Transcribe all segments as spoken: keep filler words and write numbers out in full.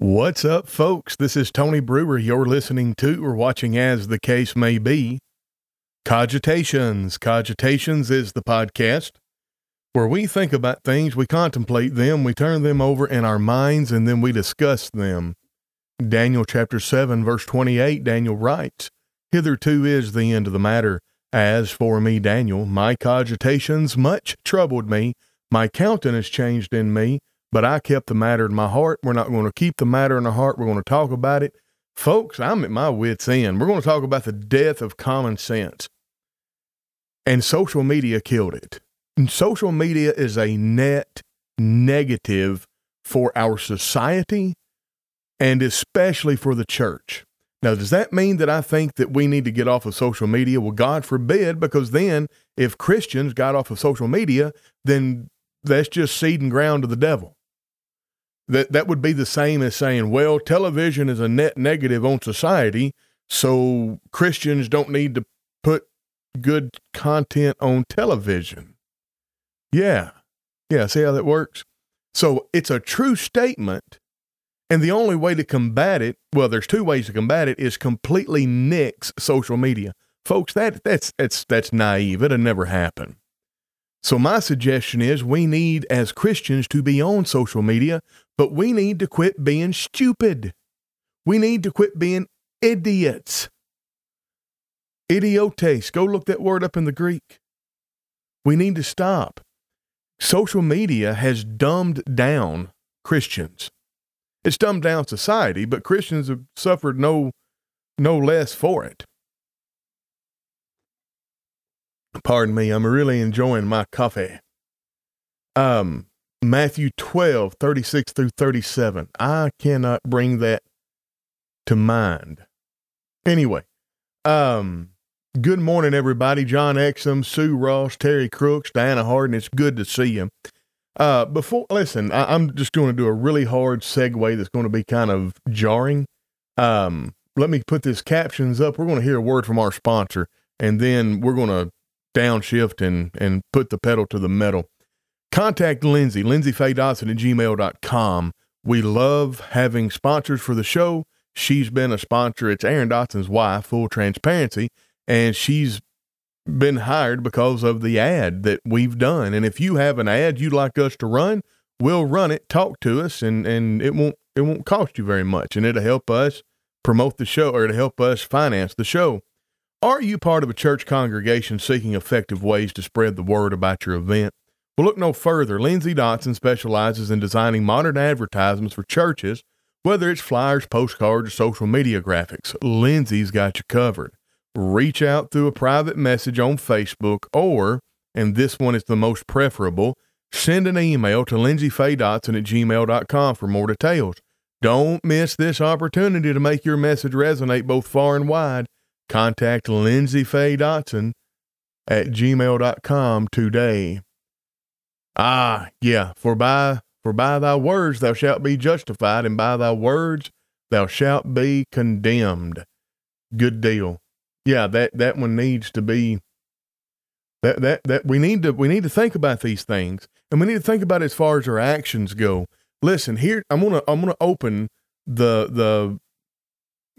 What's up, folks? This is Tony Brewer. You're listening to, or watching as the case may be, Cogitations. Cogitations is the podcast where we think about things, we contemplate them, we turn them over in our minds, and then we discuss them. Daniel chapter seven, verse twenty-eight, Daniel writes, "Hitherto is the end of the matter. As for me, Daniel, my cogitations much troubled me. My countenance changed in me. But I kept the matter in my heart." We're not going to keep the matter in our heart. We're going to talk about it. Folks, I'm at my wit's end. We're going to talk about the death of common sense. And social media killed it. And social media is a net negative for our society and especially for the church. Now, does that mean that I think that we need to get off of social media? Well, God forbid, because then if Christians got off of social media, then that's just seed and ground to the devil. That that would be the same as saying, well, television is a net negative on society, so Christians don't need to put good content on television. Yeah. Yeah, see how that works? So it's a true statement, and the only way to combat it, well, there's two ways to combat it, is completely nix social media. Folks, that that's that's that's naive. It'll never happen. So my suggestion is we need, as Christians, to be on social media, but we need to quit being stupid. We need to quit being idiots. Idiotes. Go look that word up in the Greek. We need to stop. Social media has dumbed down Christians. It's dumbed down society, but Christians have suffered no, no less for it. Pardon me, I'm really enjoying my coffee. Um, Matthew twelve, thirty-six through thirty-seven. I cannot bring that to mind. Anyway, um, good morning, everybody. John Exum, Sue Ross, Terry Crooks, Diana Harden. It's good to see you. Uh, before, listen, I, I'm just going to do a really hard segue that's going to be kind of jarring. Um, let me put these captions up. We're going to hear a word from our sponsor, and then we're going to downshift and, and put the pedal to the metal. Contact Lindsay, Lindsay Fay Dotson at gmail dot com. We love having sponsors for the show. She's been a sponsor. It's Aaron Dotson's wife, full transparency, and she's been hired because of the ad that we've done. And if you have an ad you'd like us to run, we'll run it. Talk to us, and, and it won't it won't cost you very much, and it'll help us promote the show, or it'll help us finance the show. Are you part of a church congregation seeking effective ways to spread the word about your event? Well, look no further. Lindsay Dotson specializes in designing modern advertisements for churches, whether it's flyers, postcards, or social media graphics. Lindsay's got you covered. Reach out through a private message on Facebook, or, and this one is the most preferable, send an email to lindsayfaydotson at gmail dot com for more details. Don't miss this opportunity to make your message resonate both far and wide. Contact Lindsay Fay Dotson at gmail dot com today. Ah, yeah, for by, for by thy words thou shalt be justified, and by thy words thou shalt be condemned. Good deal. Yeah, that, that one needs to be, that, that, that we need to, we need to think about these things, and we need to think about it as far as our actions go. Listen, here, I'm going to, I'm going to open the, the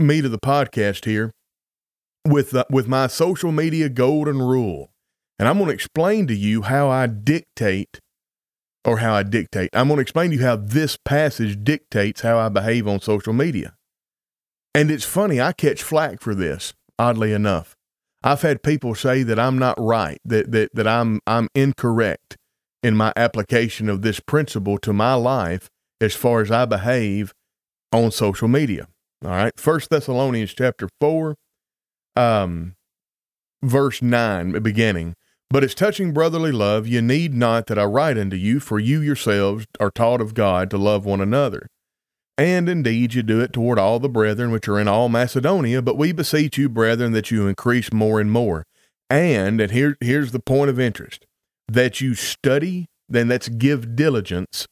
meat of the podcast here with the, with my social media golden rule. And I'm going to explain to you how I dictate, or how I dictate. I'm going to explain to you how this passage dictates how I behave on social media. And it's funny, I catch flack for this, oddly enough. I've had people say that I'm not right, that that that I'm I'm incorrect in my application of this principle to my life as far as I behave on social media. All right. First Thessalonians chapter four. Um, verse nine, beginning, "But as touching brotherly love, you need not that I write unto you, for you yourselves are taught of God to love one another. And indeed you do it toward all the brethren which are in all Macedonia, but we beseech you, brethren, that you increase more and more." And, and here, here's the point of interest, "that you study," then that's give diligence,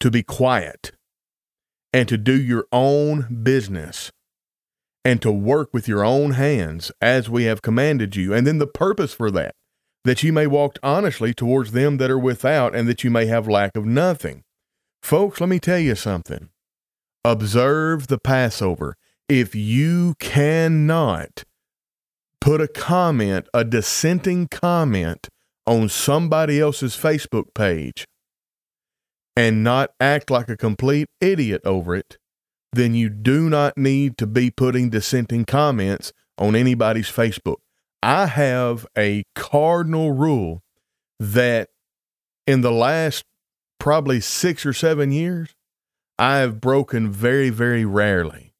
"to be quiet and to do your own business, and to work with your own hands as we have commanded you." And then the purpose for that, "that you may walk honestly towards them that are without, and that you may have lack of nothing." Folks, let me tell you something. observe the Passover. If you cannot put a comment, a dissenting comment on somebody else's Facebook page and not act like a complete idiot over it, then you do not need to be putting dissenting comments on anybody's Facebook. I have a cardinal rule that in the last probably six or seven years, I have broken very, very rarely.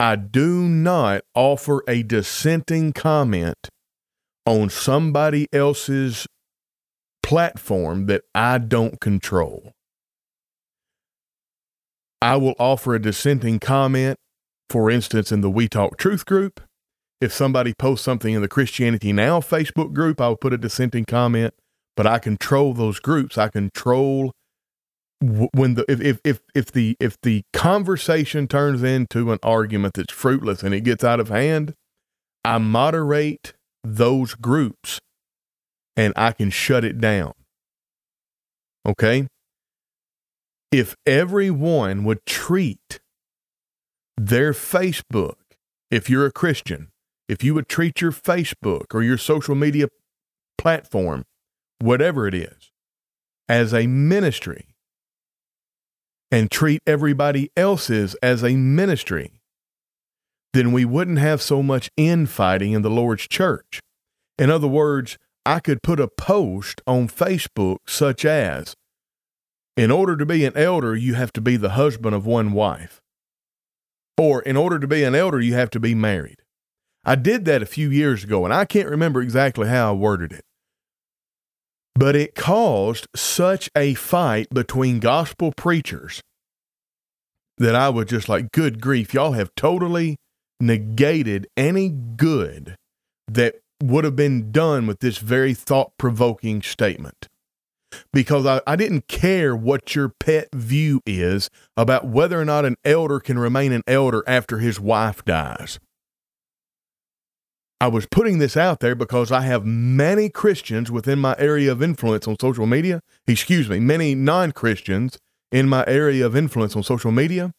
I do not offer a dissenting comment on somebody else's platform that I don't control. I will offer a dissenting comment, for instance, in the We Talk Truth group. If somebody posts something in the Christianity Now Facebook group, I'll put a dissenting comment, but I control those groups. I control when the if, if if if the if the conversation turns into an argument that's fruitless and it gets out of hand, I moderate those groups and I can shut it down. Okay? If everyone would treat their Facebook, if you're a Christian, if you would treat your Facebook or your social media platform, whatever it is, as a ministry, and treat everybody else's as a ministry, then we wouldn't have so much infighting in the Lord's church. In other words, I could put a post on Facebook such as, in order to be an elder, you have to be the husband of one wife. Or, in order to be an elder, you have to be married. I did that a few years ago, and I can't remember exactly how I worded it. But it caused such a fight between gospel preachers that I was just like, good grief, y'all have totally negated any good that would have been done with this very thought-provoking statement. Because I, I didn't care what your pet view is about whether or not an elder can remain an elder after his wife dies. I was putting this out there because I have many Christians within my area of influence on social media, excuse me, many non-Christians in my area of influence on social media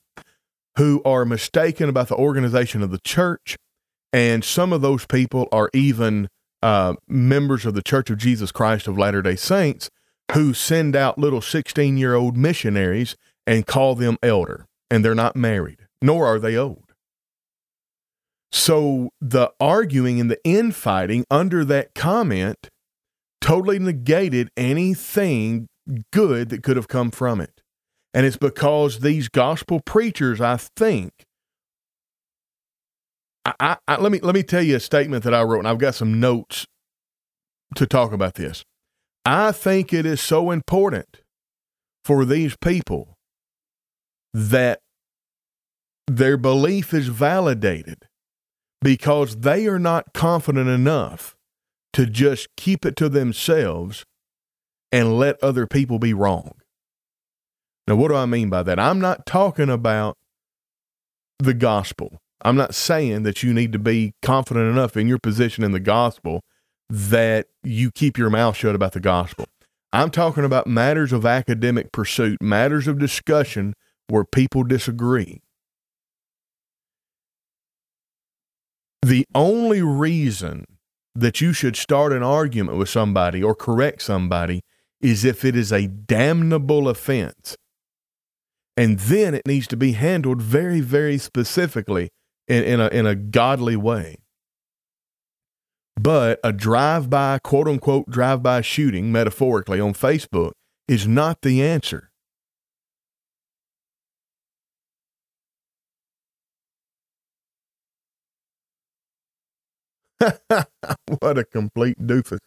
who are mistaken about the organization of the church, and some of those people are even uh, members of the Church of Jesus Christ of Latter-day Saints who send out little sixteen-year-old missionaries and call them elder, and they're not married, nor are they old. So the arguing and the infighting under that comment totally negated anything good that could have come from it. And it's because these gospel preachers, I think, I, I, I, let me let me tell you a statement that I wrote, and I've got some notes to talk about this. I think it is so important for these people that their belief is validated, because they are not confident enough to just keep it to themselves and let other people be wrong. Now, what do I mean by that? I'm not talking about the gospel. I'm not saying that you need to be confident enough in your position in the gospel that you keep your mouth shut about the gospel. I'm talking about matters of academic pursuit, matters of discussion where people disagree. The only reason that you should start an argument with somebody or correct somebody is if it is a damnable offense. And then it needs to be handled very, very specifically in, in, a, in a godly way. But a drive-by, quote-unquote, drive-by shooting, metaphorically, on Facebook is not the answer. What a complete doofus.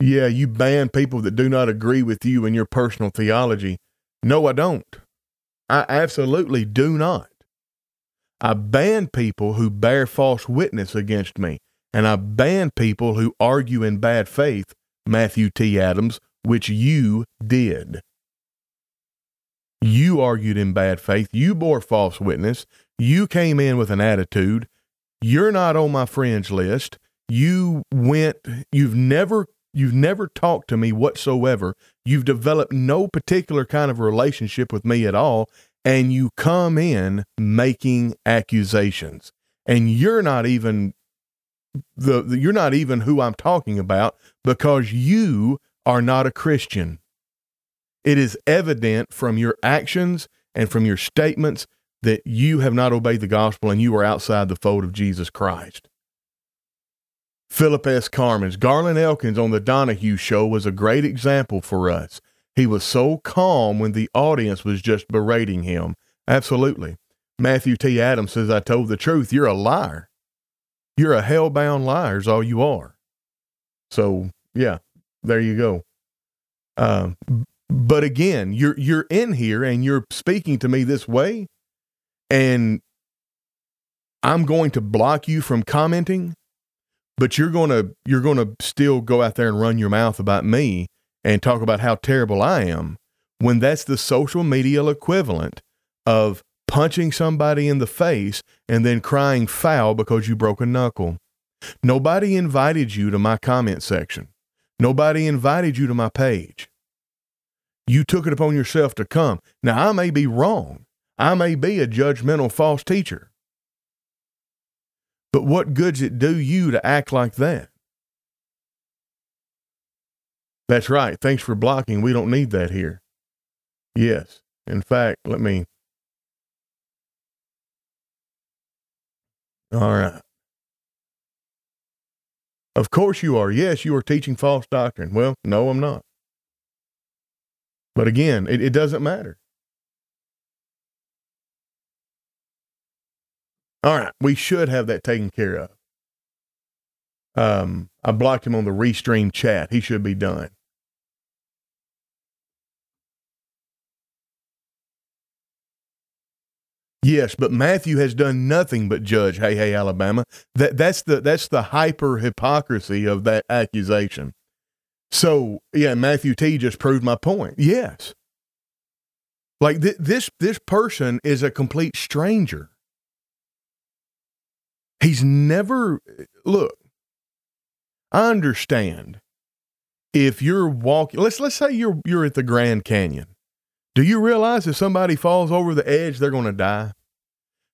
Yeah, you ban people that do not agree with you in your personal theology. No, I don't. I absolutely do not. I ban people who bear false witness against me, and I ban people who argue in bad faith, Matthew T. Adams, which you did. You argued in bad faith. You bore false witness. You came in with an attitude. You're not on my friends list. You went, you've never You've never talked to me whatsoever. You've developed no particular kind of relationship with me at all. And you come in making accusations, and you're not even the, the you're not even who I'm talking about, because you are not a Christian. It is evident from your actions and from your statements that you have not obeyed the gospel and you are outside the fold of Jesus Christ. Philip S. Carman's Garland Elkins on the Donahue show was a great example for us. He was so calm when the audience was just berating him. Absolutely. Matthew T. Adams says, I told the truth. You're a liar. You're a hell-bound liar is all you are. So, yeah, there you go. Um, but again, you're, you're in here and you're speaking to me this way, and I'm going to block you from commenting, but you're going to you're going to still go out there and run your mouth about me and talk about how terrible I am, when that's the social media equivalent of punching somebody in the face and then crying foul because you broke a knuckle. Nobody invited you to my comment section. Nobody invited you to my page. You took it upon yourself to come. Now, I may be wrong. I may be a judgmental false teacher. But what good's it do you to act like that? That's right. Thanks for blocking. We don't need that here. Yes. In fact, let me. All right. Of course you are. Yes, you are teaching false doctrine. Well, no, I'm not. But again, it, it doesn't matter. All right. We should have that taken care of. Um, I blocked him on the restream chat. He should be done. Yes, but Matthew has done nothing but judge. Hey, hey, Alabama. That that's the that's the hyper hypocrisy of that accusation. So yeah, Matthew T just proved my point. Yes, like th- this this person is a complete stranger. He's never look. I understand if you're walking. Let's let's say you're you're at the Grand Canyon. Do you realize if somebody falls over the edge, they're going to die?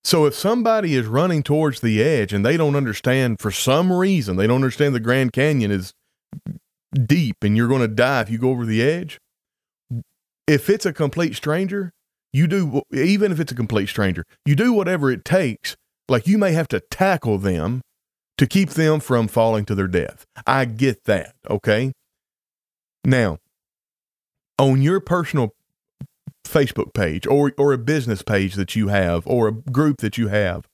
So if somebody is running towards the edge and they don't understand, for some reason, they don't understand the Grand Canyon is deep and you're going to die if you go over the edge. If it's a complete stranger, you do, even if it's a complete stranger, you do whatever it takes. Like you may have to tackle them to keep them from falling to their death. I get that. Okay. Now, on your personal Facebook page or or a business page that you have or a group that you have,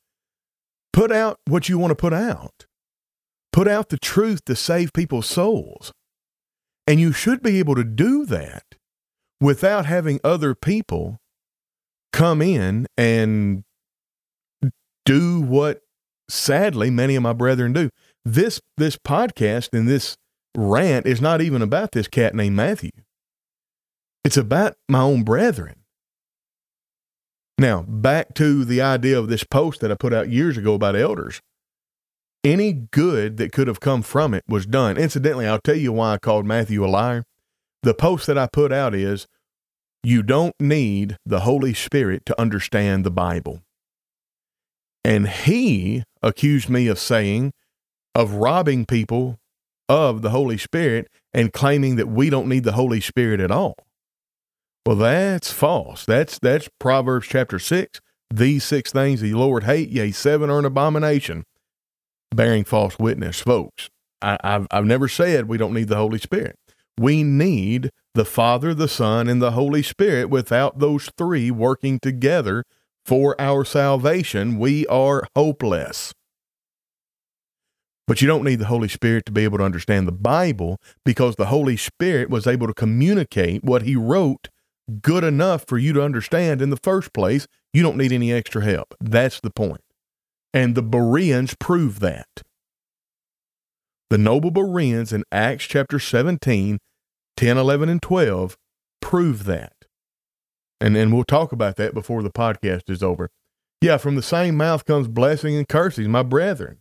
put out what you want to put out. Put out the truth to save people's souls. And you should be able to do that without having other people come in and do what sadly many of my brethren do. This this podcast and this rant is not even about this cat named Matthew. It's about my own brethren. Now, back to the idea of this post that I put out years ago about elders. Any good that could have come from it was done. Incidentally, I'll tell you why I called Matthew a liar. The post that I put out is, you don't need the Holy Spirit to understand the Bible. And he accused me of saying, of robbing people of the Holy Spirit and claiming that we don't need the Holy Spirit at all. Well, that's false. That's that's Proverbs chapter six. These six things the Lord hate, yea, seven are an abomination. Bearing false witness, folks. I, I've I've never said we don't need the Holy Spirit. We need the Father, the Son, and the Holy Spirit. Without those three working together for our salvation, we are hopeless. But you don't need the Holy Spirit to be able to understand the Bible, because the Holy Spirit was able to communicate what he wrote good enough for you to understand in the first place. You don't need any extra help. That's the point. And the Bereans prove that. The noble Bereans in Acts chapter seventeen, ten, eleven, and twelve prove that. And then we'll talk about that before the podcast is over. Yeah, from the same mouth comes blessing and cursings, my brethren.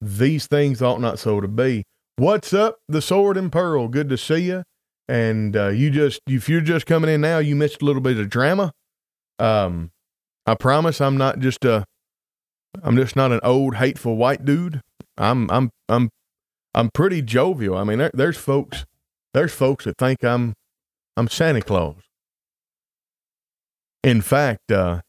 These things ought not so to be. What's up, the Sword and Pearl? Good to see you. And uh, you just, if you're just coming in now, you missed a little bit of drama. Um, I promise I'm not just a, I'm just not an old hateful white dude. I'm, I'm, I'm, I'm pretty jovial. I mean, there, there's folks, there's folks that think I'm, I'm Santa Claus. In fact, uh,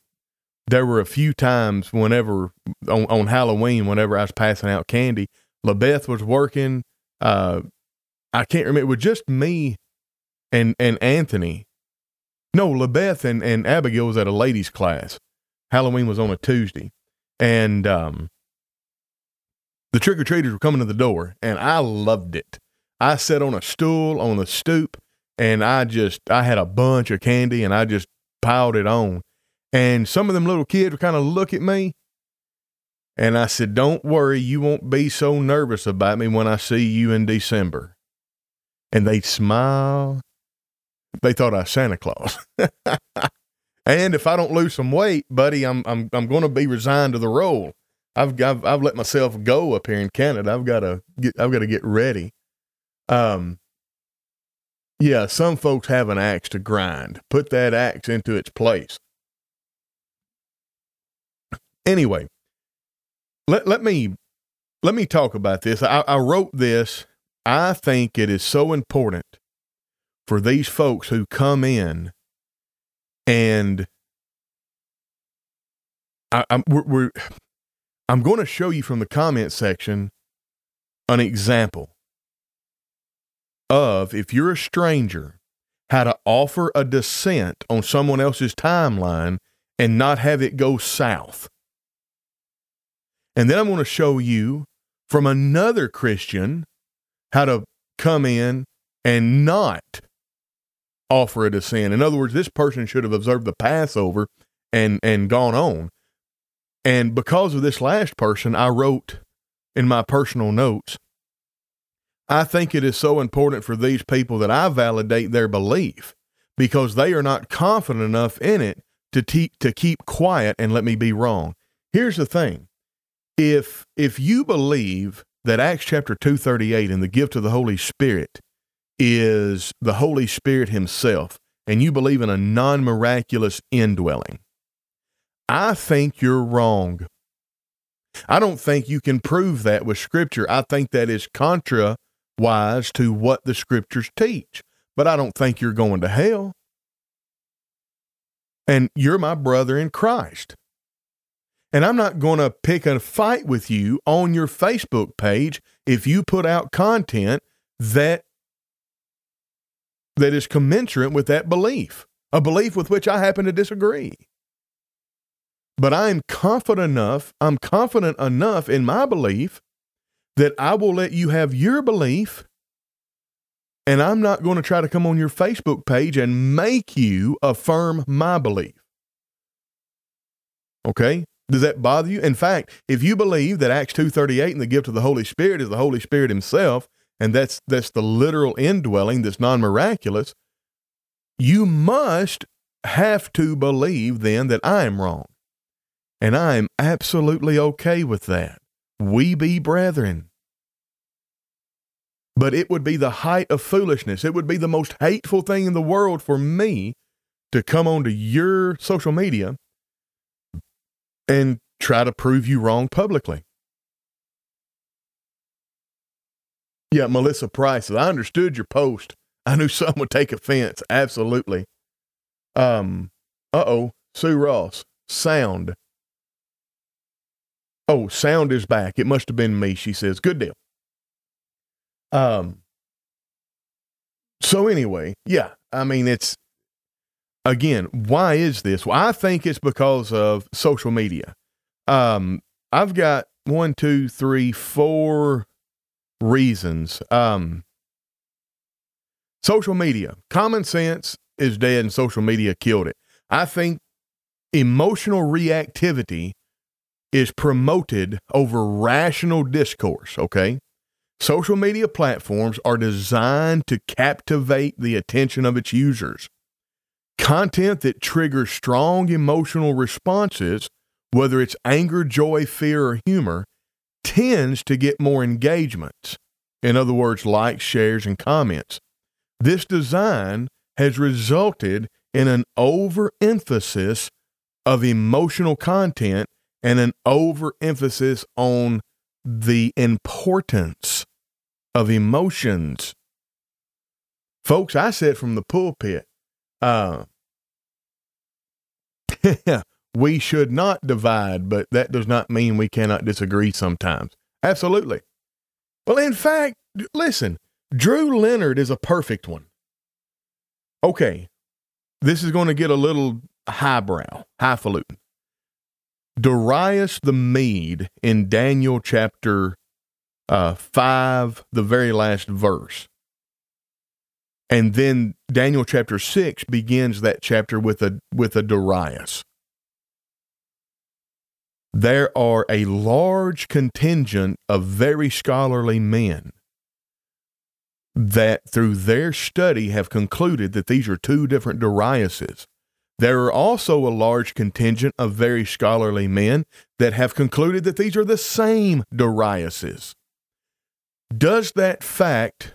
there were a few times whenever on, on Halloween, whenever I was passing out candy, LaBeth was working. Uh, I can't remember. It was just me and, and Anthony. No, LaBeth and, and Abigail was at a ladies' class. Halloween was on a Tuesday. And um, the trick-or-treaters were coming to the door, and I loved it. I sat on a stool on the stoop, and I just, I had a bunch of candy, and I just piled it on. And some of them little kids would kind of look at me, and I said, don't worry, you won't be so nervous about me when I see you in December. And they'd smile. They thought I was Santa Claus. And if I don't lose some weight, buddy, I'm I'm I'm going to be resigned to the role. I've I've, I've let myself go up here in Canada. I've got to get I've got to get ready. Um. Yeah, some folks have an axe to grind. Put that axe into its place. Anyway, let let me let me talk about this. I, I wrote this. I think it is so important for these folks who come in, and I, I'm we're, we're I'm going to show you from the comment section an example of, if you're a stranger, how to offer a dissent on someone else's timeline and not have it go south. And then I'm going to show you from another Christian how to come in and not offer a dissent. In other words, this person should have observed the Passover and, and gone on. And because of this last person, I wrote in my personal notes, I think it is so important for these people that I validate their belief because they are not confident enough in it to te- to keep quiet and let me be wrong. Here's the thing. If, if you believe that Acts chapter two thirty-eight and the gift of the Holy Spirit is the Holy Spirit himself, and you believe in a non-miraculous indwelling, I think you're wrong. I don't think you can prove that with Scripture. I think that is contra-wise to what the Scriptures teach, but I don't think you're going to hell. And you're my brother in Christ. And I'm not going to pick a fight with you on your Facebook page if you put out content that that is commensurate with that belief, a belief with which I happen to disagree. But I'm confident enough, I'm confident enough in my belief that I will let you have your belief, and I'm not going to try to come on your Facebook page and make you affirm my belief. Okay? Does that bother you? In fact, if you believe that Acts two thirty-eight and the gift of the Holy Spirit is the Holy Spirit himself, and that's that's the literal indwelling that's non-miraculous, you must have to believe then that I am wrong. And I am absolutely okay with that. We be brethren. But it would be the height of foolishness. It would be the most hateful thing in the world for me to come onto your social media and try to prove you wrong publicly. Yeah, Melissa Price, I understood your post. I knew some would take offense. Absolutely. Um, uh-oh, Sue Ross, sound. Oh, sound is back. It must have been me, she says. Good deal. Um. So anyway, yeah, I mean, it's, again, why is this? Well, I think it's because of social media. Um, I've got one, two, three, four reasons. Um, social media. Common sense is dead and social media killed it. I think emotional reactivity is promoted over rational discourse, okay? Social media platforms are designed to captivate the attention of its users. Content that triggers strong emotional responses, whether it's anger, joy, fear, or humor, tends to get more engagements In other words, likes, shares, and comments. This design has resulted in an overemphasis of emotional content and an overemphasis on the importance of emotions. Folks, I said from the pulpit, uh, we should not divide, but that does not mean we cannot disagree sometimes. Absolutely. Well, in fact, listen, Drew Leonard is a perfect one. Okay, this is going to get a little highbrow, highfalutin. Darius the Mede in Daniel chapter uh, five, the very last verse. And then Daniel chapter six begins that chapter with a with a Darius. There are a large contingent of very scholarly men that through their study have concluded that these are two different Dariuses. There are also a large contingent of very scholarly men that have concluded that these are the same Dariuses. Does that fact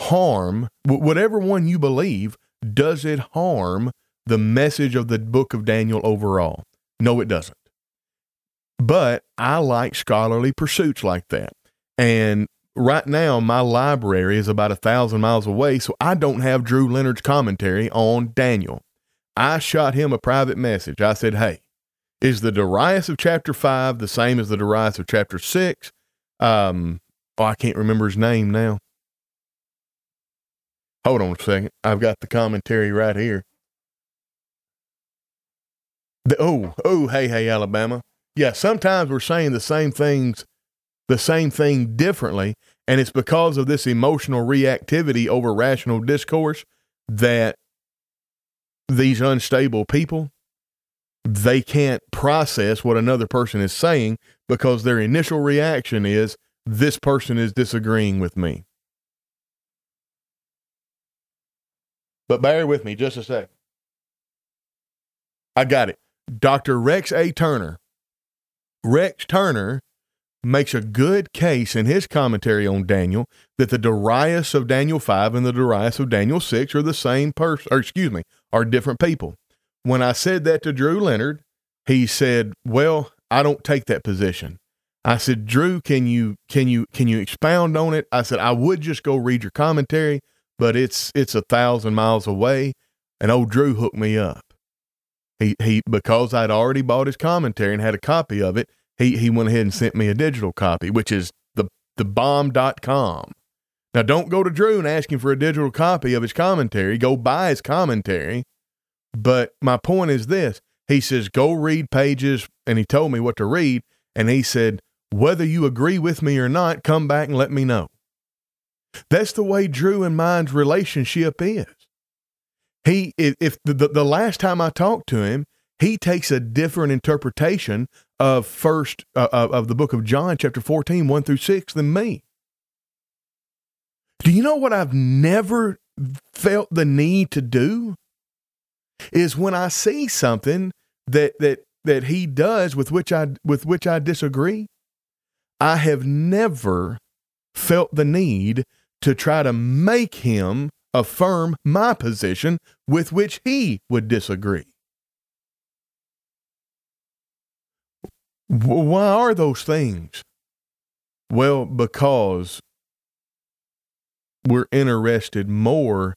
harm, whatever one you believe, does it harm the message of the book of Daniel overall? No, it doesn't. But I like scholarly pursuits like that. And right now, my library is about a thousand miles away, so I don't have Drew Leonard's commentary on Daniel. I shot him a private message. I said, hey, is the Darius of chapter five the same as the Darius of chapter six? Um, oh, I can't remember his name now. Hold on a second. I've got the commentary right here. The, oh, oh, hey, hey, Alabama. Yeah, sometimes we're saying the same things, the same thing differently, and it's because of this emotional reactivity over rational discourse that these unstable people, they can't process what another person is saying because their initial reaction is, this person is disagreeing with me. But bear with me just a sec. I got it. Doctor Rex A. Turner. Rex Turner makes a good case in his commentary on Daniel that the Darius of Daniel five and the Darius of Daniel six are the same person, or excuse me, are different people. When I said that to Drew Leonard, he said, well, I don't take that position. I said, Drew, can you, can you, can you expound on it? I said, I would just go read your commentary, but it's, it's a thousand miles away. And old Drew hooked me up. He, he, because I'd already bought his commentary and had a copy of it, he, he went ahead and sent me a digital copy, which is the, the bomb dot com. Now, don't go to Drew and ask him for a digital copy of his commentary. Go buy his commentary. But my point is this. He says, go read pages, and he told me what to read, and he said, whether you agree with me or not, come back and let me know. That's the way Drew and mine's relationship is. He, if the, the last time I talked to him, he takes a different interpretation of first uh, of the book of John, chapter fourteen, one through six, than me. Do you know what I've never felt the need to do? Is when I see something that that that he does with which I with which I disagree, I have never felt the need to try to make him affirm my position with which he would disagree. Why are those things? Well, because we're interested more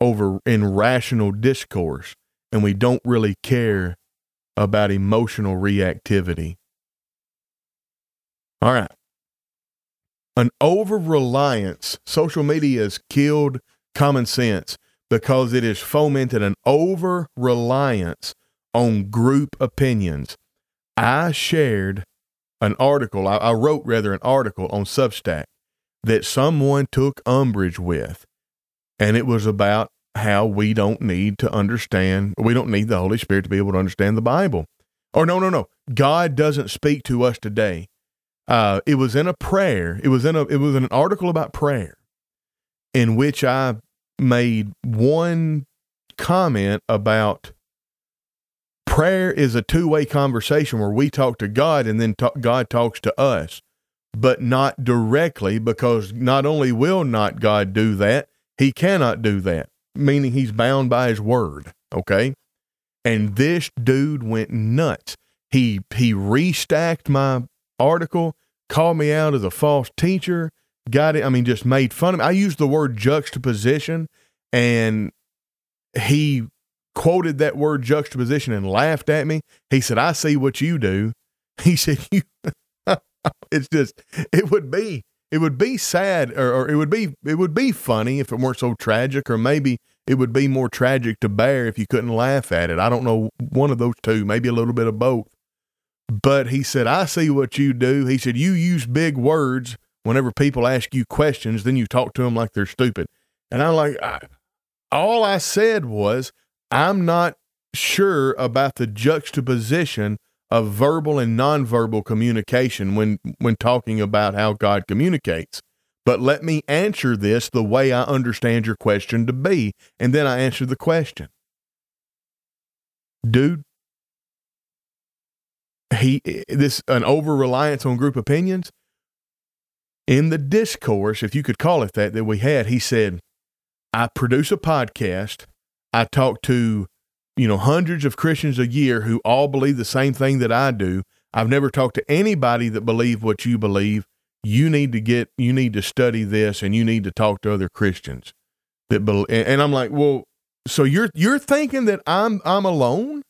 over in rational discourse, and we don't really care about emotional reactivity. All right. An over-reliance. Social media has killed common sense because it has fomented an over-reliance on group opinions. I shared an article, I, I wrote rather an article on Substack that someone took umbrage with, and it was about how we don't need to understand, we don't need the Holy Spirit to be able to understand the Bible. Or no, no, no, God doesn't speak to us today. Uh, it was in a prayer, it was in a, it was in an article about prayer, in which I made one comment about prayer is a two-way conversation where we talk to God and then ta- God talks to us. but not directly, because not only will not God do that, he cannot do that, meaning he's bound by his word, okay? And this dude went nuts. He he restacked my article, called me out as a false teacher, got it, I mean, just made fun of me. I used the word juxtaposition, and he quoted that word juxtaposition and laughed at me. He said, I see what you do. He said, you... It's just, it would be, it would be sad, or, or it would be, it would be funny if it weren't so tragic, or maybe it would be more tragic to bear if you couldn't laugh at it. I don't know, one of those two, maybe a little bit of both. But he said, I see what you do. He said, you use big words whenever people ask you questions, then you talk to them like they're stupid. And I'm like, I, all I said was, I'm not sure about the juxtaposition of verbal and nonverbal communication when, when talking about how God communicates. But let me answer this the way I understand your question to be, and then I answer the question. Dude, he this an over-reliance on group opinions? In the discourse, if you could call it that, that we had, he said, I produce a podcast, I talk to you know, hundreds of Christians a year who all believe the same thing that I do. I've never talked to anybody that believed what you believe. You need to get, you need to study this, and you need to talk to other Christians that believe. And I'm like, well, so you're you're thinking that I'm I'm alone?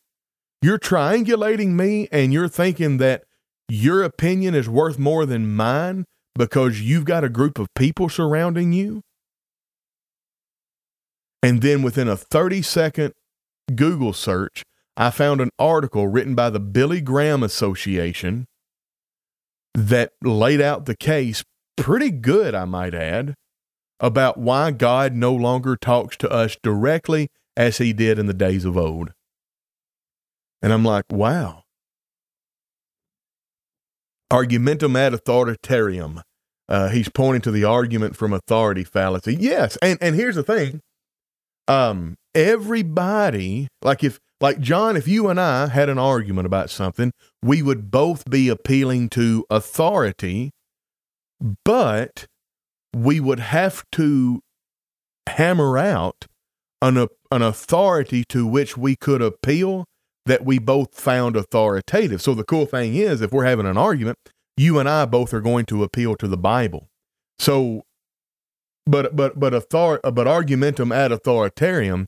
You're triangulating me, and you're thinking that your opinion is worth more than mine because you've got a group of people surrounding you? And then within a thirty second Google search, I found an article written by the Billy Graham Association that laid out the case, pretty good, I might add, about why God no longer talks to us directly as he did in the days of old. And I'm like, wow. Argumentum ad authoritarium. Uh, he's pointing to the argument from authority fallacy. Yes, and, and here's the thing. Um, everybody, like if, like John, if you and I had an argument about something, we would both be appealing to authority, but we would have to hammer out an, an authority to which we could appeal that we both found authoritative. So the cool thing is, if we're having an argument, you and I both are going to appeal to the Bible. So But but but author but argumentum ad authoritarium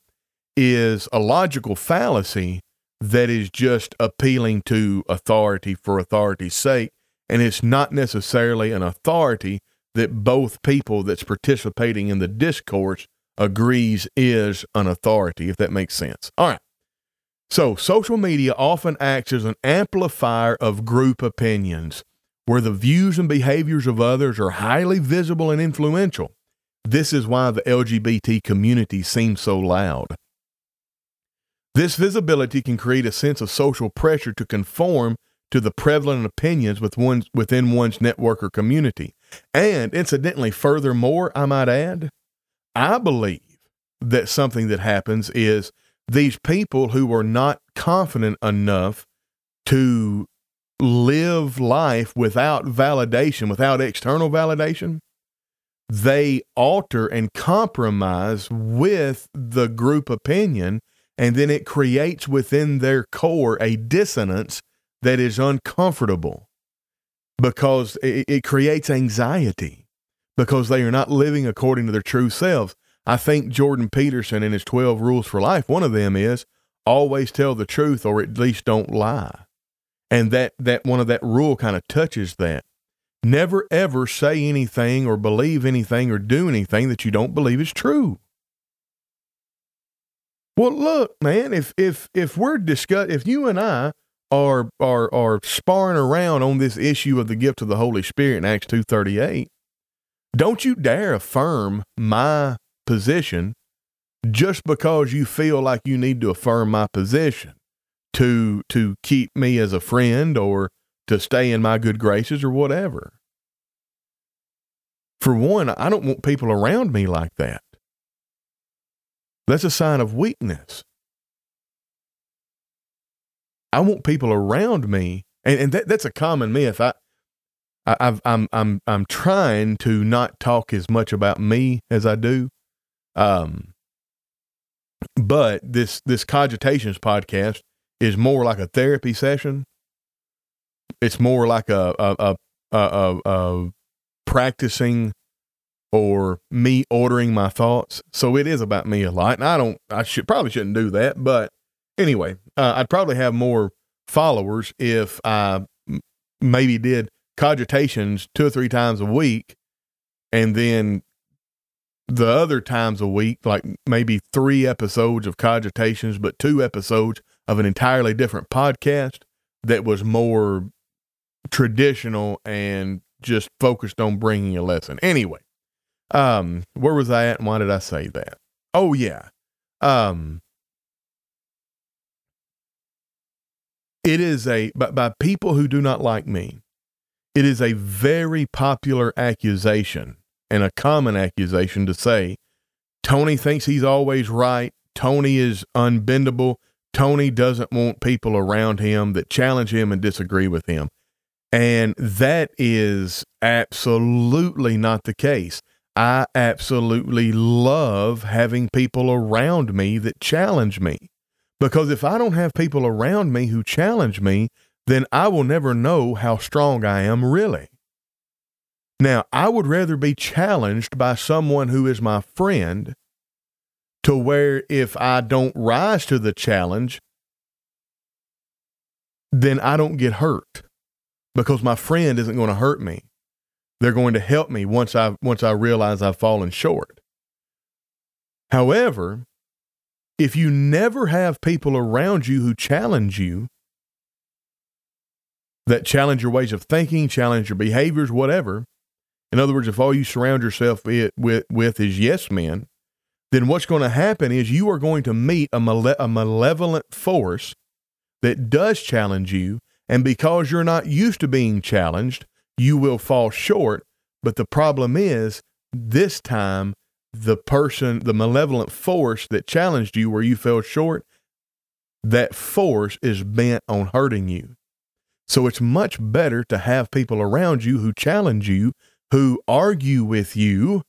is a logical fallacy that is just appealing to authority for authority's sake, and it's not necessarily an authority that both people that's participating in the discourse agrees is an authority, if that makes sense. All right. So social media often acts as an amplifier of group opinions, where the views and behaviors of others are highly visible and influential. This is why the L G B T community seems so loud. This visibility can create a sense of social pressure to conform to the prevalent opinions with one's, within one's network or community. And incidentally, furthermore, I might add, I believe that something that happens is these people who are not confident enough to live life without validation, without external validation, they alter and compromise with the group opinion, and then it creates within their core a dissonance that is uncomfortable because it, it creates anxiety because they are not living according to their true selves. I think Jordan Peterson in his twelve Rules for Life, one of them is always tell the truth or at least don't lie. And that, that one of that rule kind of touches that. Never, ever say anything or believe anything or do anything that you don't believe is true. Well, look, man, if if if we're discuss, if you and I are are are sparring around on this issue of the gift of the Holy Spirit in Acts two thirty-eight, don't you dare affirm my position just because you feel like you need to affirm my position to to keep me as a friend or to stay in my good graces or whatever. For one, I don't want people around me like that. That's a sign of weakness. I want people around me, and, and that, that's a common myth. I, I, I've, I'm I'm I'm trying to not talk as much about me as I do. Um, but this this Cogitations podcast is more like a therapy session. It's more like a a a a, a, a practicing or me ordering my thoughts. So it is about me a lot, and I don't. I should probably shouldn't do that, but anyway, uh, I'd probably have more followers if I maybe did Cogitations two or three times a week, and then the other times a week, like maybe three episodes of Cogitations, but two episodes of an entirely different podcast that was more traditional and just focused on bringing a lesson. Anyway, um, where was I at and why did I say that? Oh, yeah. Um, it is a, by, by people who do not like me, it is a very popular accusation and a common accusation to say, Tony thinks he's always right. Tony is unbendable. Tony doesn't want people around him that challenge him and disagree with him. And that is absolutely not the case. I absolutely love having people around me that challenge me, because if I don't have people around me who challenge me, then I will never know how strong I am really. Now, I would rather be challenged by someone who is my friend, to where if I don't rise to the challenge, then I don't get hurt, because my friend isn't going to hurt me. They're going to help me once I once I realize I've fallen short. However, if you never have people around you who challenge you, that challenge your ways of thinking, challenge your behaviors, whatever. In other words, if all you surround yourself with, with is yes men, then what's going to happen is you are going to meet a, male- a malevolent force that does challenge you. And because you're not used to being challenged, you will fall short. But the problem is, this time, the person, the malevolent force that challenged you where you fell short, that force is bent on hurting you. So it's much better to have people around you who challenge you, who argue with you,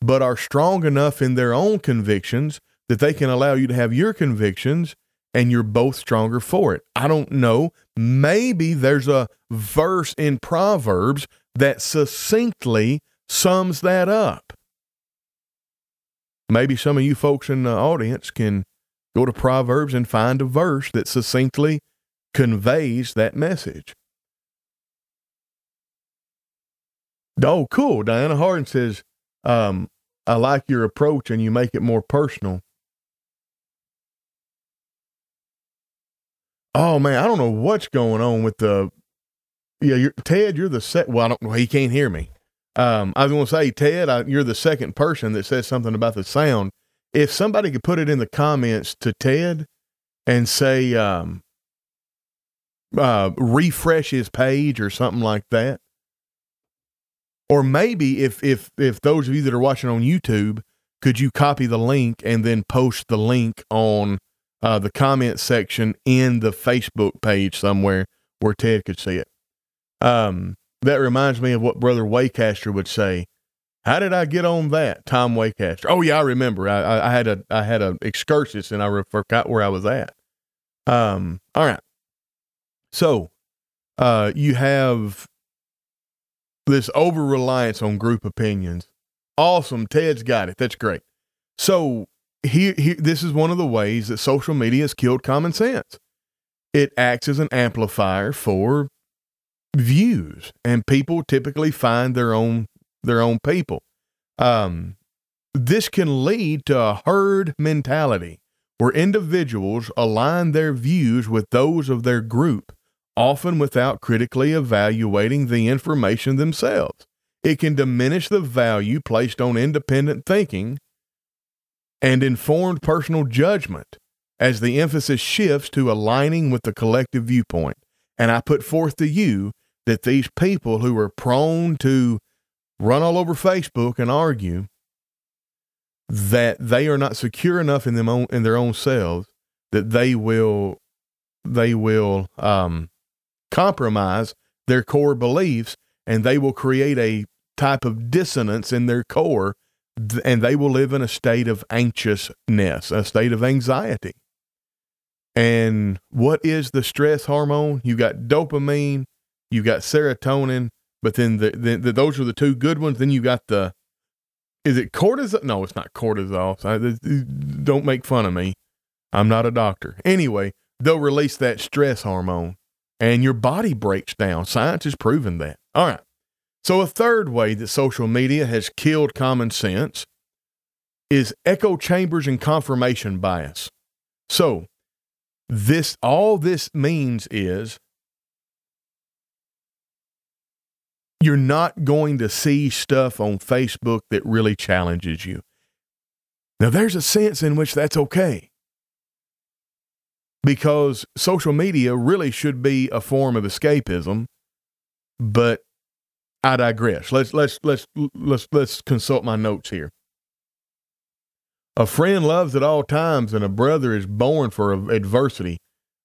but are strong enough in their own convictions that they can allow you to have your convictions, and you're both stronger for it. I don't know. Maybe there's a verse in Proverbs that succinctly sums that up. Maybe some of you folks in the audience can go to Proverbs and find a verse that succinctly conveys that message. Oh, cool. Diana Harden says, Um, I like your approach and you make it more personal. Oh man, I don't know what's going on with the, yeah, you're, Ted, you're the set. Well, I don't know. He can't hear me. Um, I was going to say, Ted, I, you're the second person that says something about the sound. If somebody could put it in the comments to Ted and say, um, uh, refresh his page or something like that. Or maybe if if if those of you that are watching on YouTube, could you copy the link and then post the link on uh, the comment section in the Facebook page somewhere where Ted could see it? Um, that reminds me of what Brother Waycaster would say. How did I get on that, Tom Waycaster? Oh yeah, I remember. I, I, I had a I had an excursus and I forgot where I was at. Um, all right. So uh, you have this over-reliance on group opinions. Awesome. Ted's got it. That's great. So here, here, this is one of the ways that social media has killed common sense. It acts as an amplifier for views, and people typically find their own, their own people. Um, this can lead to a herd mentality where individuals align their views with those of their group, often without critically evaluating the information themselves. It can diminish the value placed on independent thinking and informed personal judgment as the emphasis shifts to aligning with the collective viewpoint. And I put forth to you that these people who are prone to run all over Facebook and argue, that they are not secure enough in them own, in their own selves, that they will, they will, um, compromise their core beliefs, and they will create a type of dissonance in their core, and they will live in a state of anxiousness, a state of anxiety. And what is the stress hormone? You got dopamine, you got serotonin, but then the, the, the those are the two good ones. Then you got the, is it cortisol? No, it's not cortisol. I, don't make fun of me. I'm not a doctor. Anyway, they'll release that stress hormone and your body breaks down. Science has proven that. All right. So a third way that social media has killed common sense is echo chambers and confirmation bias. So this, all this means is you're not going to see stuff on Facebook that really challenges you. Now, there's a sense in which that's okay, because social media really should be a form of escapism. But I digress. Let's let's let's let's let's consult my notes here. A friend loves at all times, and a brother is born for adversity.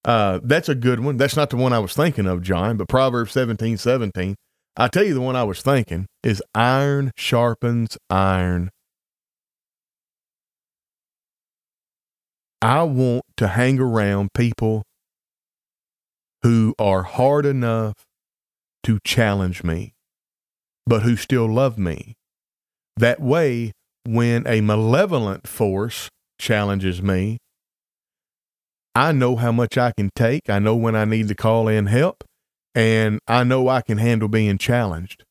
Uh, that's a good one. That's not the one I was thinking of, John. But Proverbs seventeen seventeen. I tell you, the one I was thinking is iron sharpens iron. I want to hang around people who are hard enough to challenge me, but who still love me. That way, when a malevolent force challenges me, I know how much I can take. I know when I need to call in help. And I know I can handle being challenged.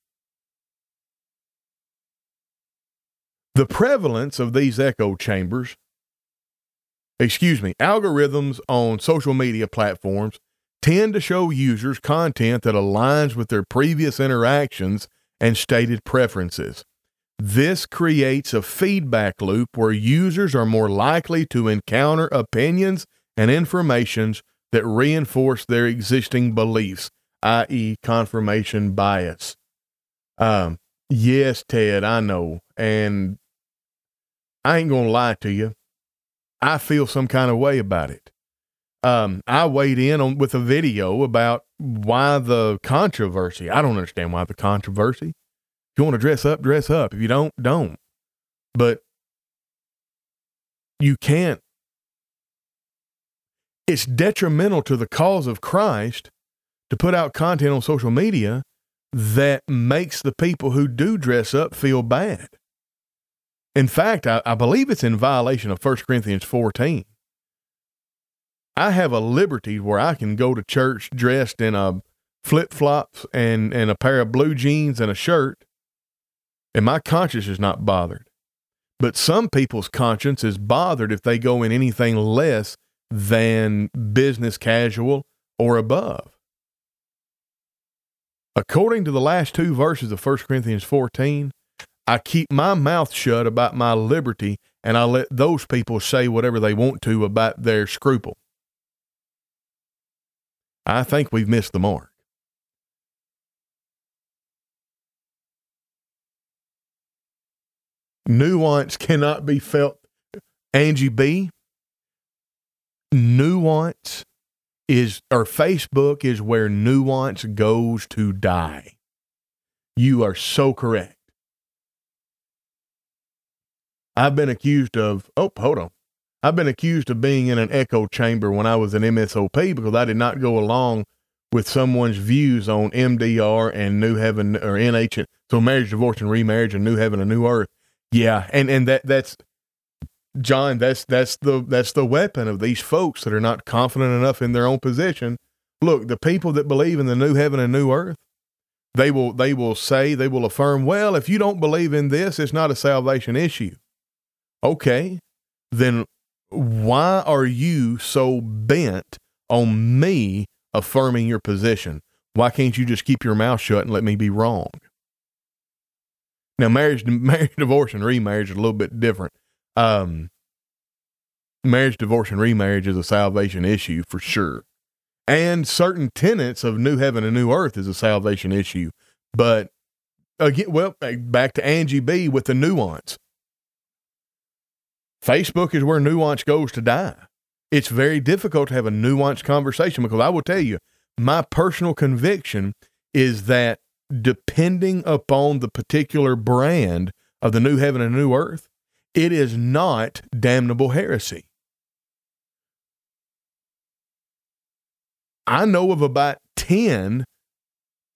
The prevalence of these echo chambers, excuse me, algorithms on social media platforms tend to show users content that aligns with their previous interactions and stated preferences. This creates a feedback loop where users are more likely to encounter opinions and informations that reinforce their existing beliefs, that is confirmation bias. Um, yes, Ted, I know. And I ain't going to lie to you. I feel some kind of way about it. Um, I weighed in on, with a video about why the controversy. I don't understand why the controversy. If you want to dress up, dress up. If you don't, don't. But you can't. It's detrimental to the cause of Christ to put out content on social media that makes the people who do dress up feel bad. In fact, I, I believe it's in violation of First Corinthians fourteen. I have a liberty where I can go to church dressed in a flip-flops and, and a pair of blue jeans and a shirt, and my conscience is not bothered. But some people's conscience is bothered if they go in anything less than business casual or above. According to the last two verses of First Corinthians fourteen, I keep my mouth shut about my liberty, and I let those people say whatever they want to about their scruple. I think we've missed the mark. Nuance cannot be felt. Angie B, nuance is, or Facebook is where nuance goes to die. You are so correct. I've been accused of, oh, hold on. I've been accused of being in an echo chamber when I was an M S O P because I did not go along with someone's views on M D R and New Heaven, or N H, so marriage, divorce, and remarriage, and New Heaven and New Earth. Yeah, and, and that that's, John, that's that's the that's the weapon of these folks that are not confident enough in their own position. Look, the people that believe in the new heaven and new earth, they will they will say, they will affirm, well, if you don't believe in this, it's not a salvation issue. Okay, then why are you so bent on me affirming your position? Why can't you just keep your mouth shut and let me be wrong? Now, marriage, marriage, divorce, and remarriage are a little bit different. Um, marriage, divorce, and remarriage is a salvation issue for sure. And certain tenets of new heaven and new earth is a salvation issue. But again, well, back to Angie B with the nuance. Facebook is where nuance goes to die. It's very difficult to have a nuanced conversation because I will tell you, my personal conviction is that depending upon the particular brand of the new heaven and new earth, it is not damnable heresy. I know of about ten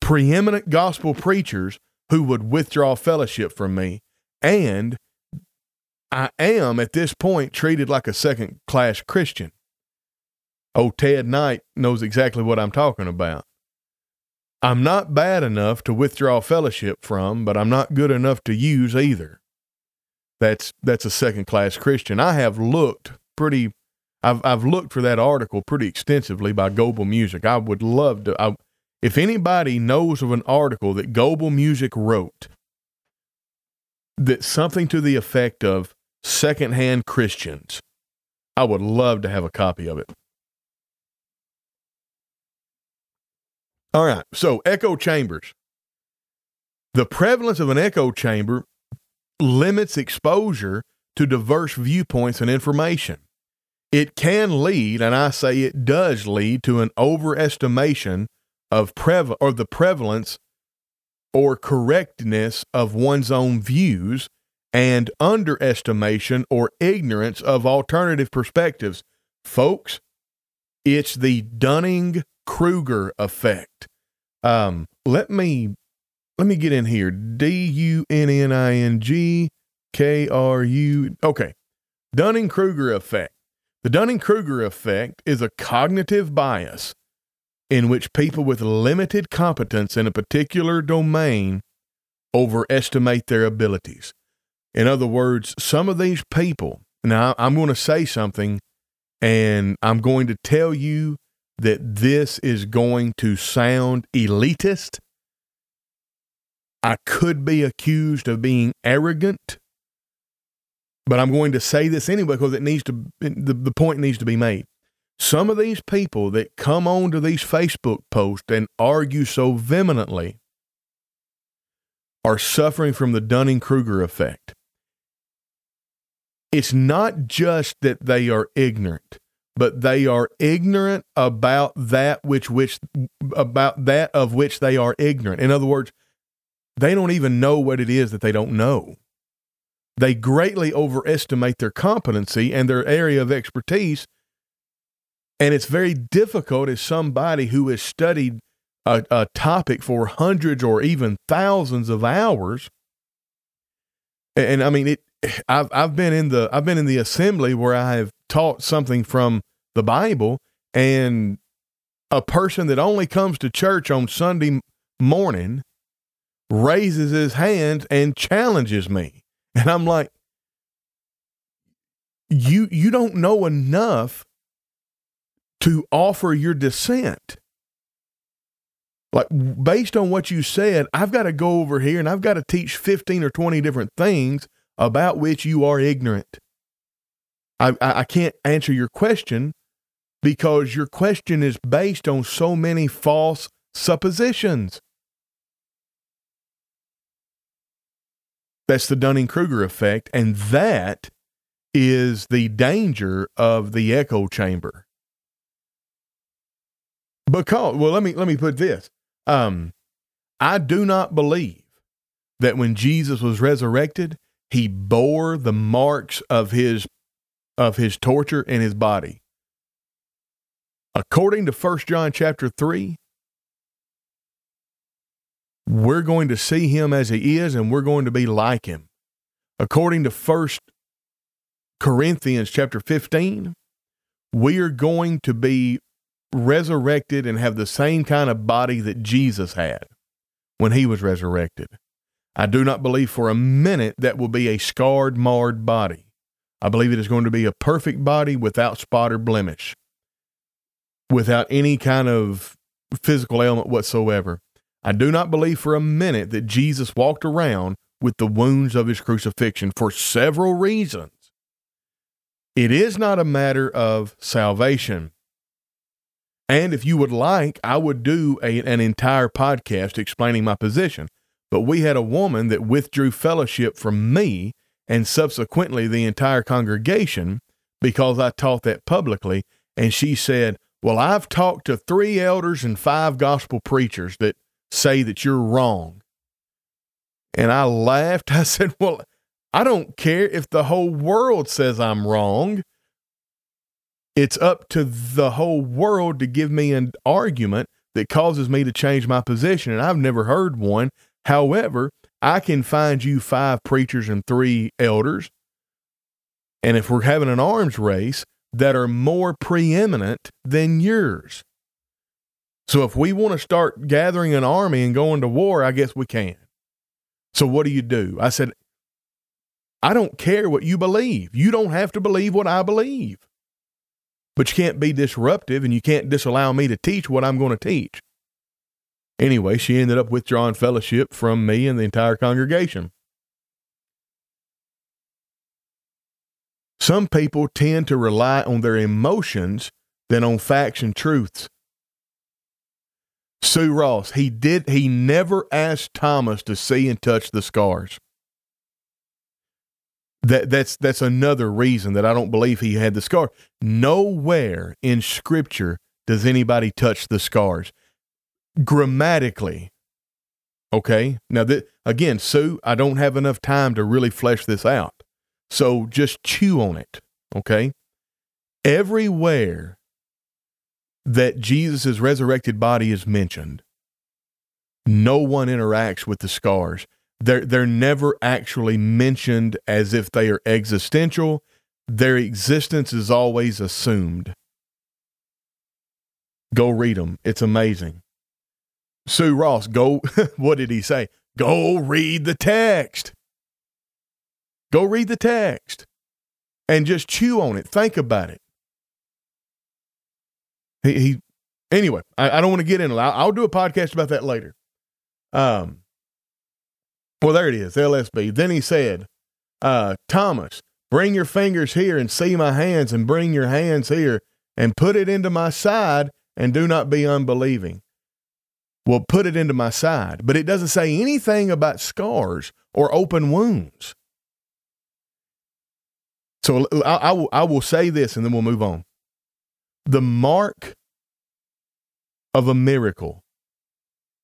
preeminent gospel preachers who would withdraw fellowship from me, and I am at this point treated like a second-class Christian. Oh, Ted Knight knows exactly what I'm talking about. I'm not bad enough to withdraw fellowship from, but I'm not good enough to use either. That's that's a second-class Christian. I have looked pretty, I've I've looked for that article pretty extensively by Global Music. I would love to, I, if anybody knows of an article that Global Music wrote that's something to the effect of secondhand Christians, I would love to have a copy of it. All right, so echo chambers. The prevalence of an echo chamber limits exposure to diverse viewpoints and information. It can lead, and I say it does lead, to an overestimation of prev- or the prevalence or correctness of one's own views and underestimation or ignorance of alternative perspectives. Folks, it's the Dunning Kruger effect. Um, let me let me get in here. D U N N I N G K R U. Okay. Dunning-Kruger effect. The Dunning-Kruger effect is a cognitive bias in which people with limited competence in a particular domain overestimate their abilities. In other words, some of these people, now I'm going to say something and I'm going to tell you that this is going to sound elitist. I could be accused of being arrogant, but I'm going to say this anyway because it needs to. The, the point needs to be made. Some of these people that come onto these Facebook posts and argue so vehemently are suffering from the Dunning-Kruger effect. It's not just that they are ignorant, but they are ignorant about that which which about that of which they are ignorant. In other words, they don't even know what it is that they don't know. They greatly overestimate their competency and their area of expertise, and it's very difficult as somebody who has studied a, a topic for hundreds or even thousands of hours. And, and I mean, it. I've I've been in the I've been in the assembly where I have taught something from the Bible, and a person that only comes to church on Sunday morning raises his hand and challenges me. And I'm like, you, you don't know enough to offer your dissent. Like, based on what you said, I've got to go over here and I've got to teach fifteen or twenty different things about which you are ignorant. I, I can't answer your question because your question is based on so many false suppositions. That's the Dunning-Kruger effect, and that is the danger of the echo chamber. Because, well, let me let me put this. Um, I do not believe that when Jesus was resurrected, he bore the marks of his of his torture in his body. According to First John chapter three, we're going to see him as he is, and we're going to be like him. According to First Corinthians chapter fifteen, we are going to be resurrected and have the same kind of body that Jesus had when he was resurrected. I do not believe for a minute that will be a scarred, marred body. I believe it is going to be a perfect body without spot or blemish, without any kind of physical ailment whatsoever. I do not believe for a minute that Jesus walked around with the wounds of his crucifixion for several reasons. It is not a matter of salvation. And if you would like, I would do a, an entire podcast explaining my position. But we had a woman that withdrew fellowship from me and subsequently the entire congregation because I taught that publicly. And she said, well, I've talked to three elders and five gospel preachers that say that you're wrong. And I laughed. I said, well, I don't care if the whole world says I'm wrong. It's up to the whole world to give me an argument that causes me to change my position. And I've never heard one. However, I can find you five preachers and three elders. And if we're having an arms race, that are more preeminent than yours. So if we want to start gathering an army and going to war, I guess we can. So what do you do? I said, I don't care what you believe. You don't have to believe what I believe. But you can't be disruptive and you can't disallow me to teach what I'm going to teach. Anyway, she ended up withdrawing fellowship from me and the entire congregation. Some people tend to rely on their emotions than on facts and truths. Sue Ross, he did. He never asked Thomas to see and touch the scars. That, that's, that's another reason that I don't believe he had the scar. Nowhere in Scripture does anybody touch the scars. Grammatically, okay? Now, th- again, Sue, I don't have enough time to really flesh this out. So just chew on it, okay? Everywhere that Jesus' resurrected body is mentioned, no one interacts with the scars. They're, they're never actually mentioned as if they are existential. Their existence is always assumed. Go read them. It's amazing. Sue Ross, go, what did he say? Go read the text. Go read the text and just chew on it. Think about it. He, he anyway, I, I don't want to get into it. I'll, I'll do a podcast about that later. Um, well, there it is, L S B. Then he said, uh, Thomas, bring your fingers here and see my hands, and bring your hands here and put it into my side, and do not be unbelieving. Well, put it into my side, but it doesn't say anything about scars or open wounds. So I, I, will, I will say this, and then we'll move on. The mark of a miracle,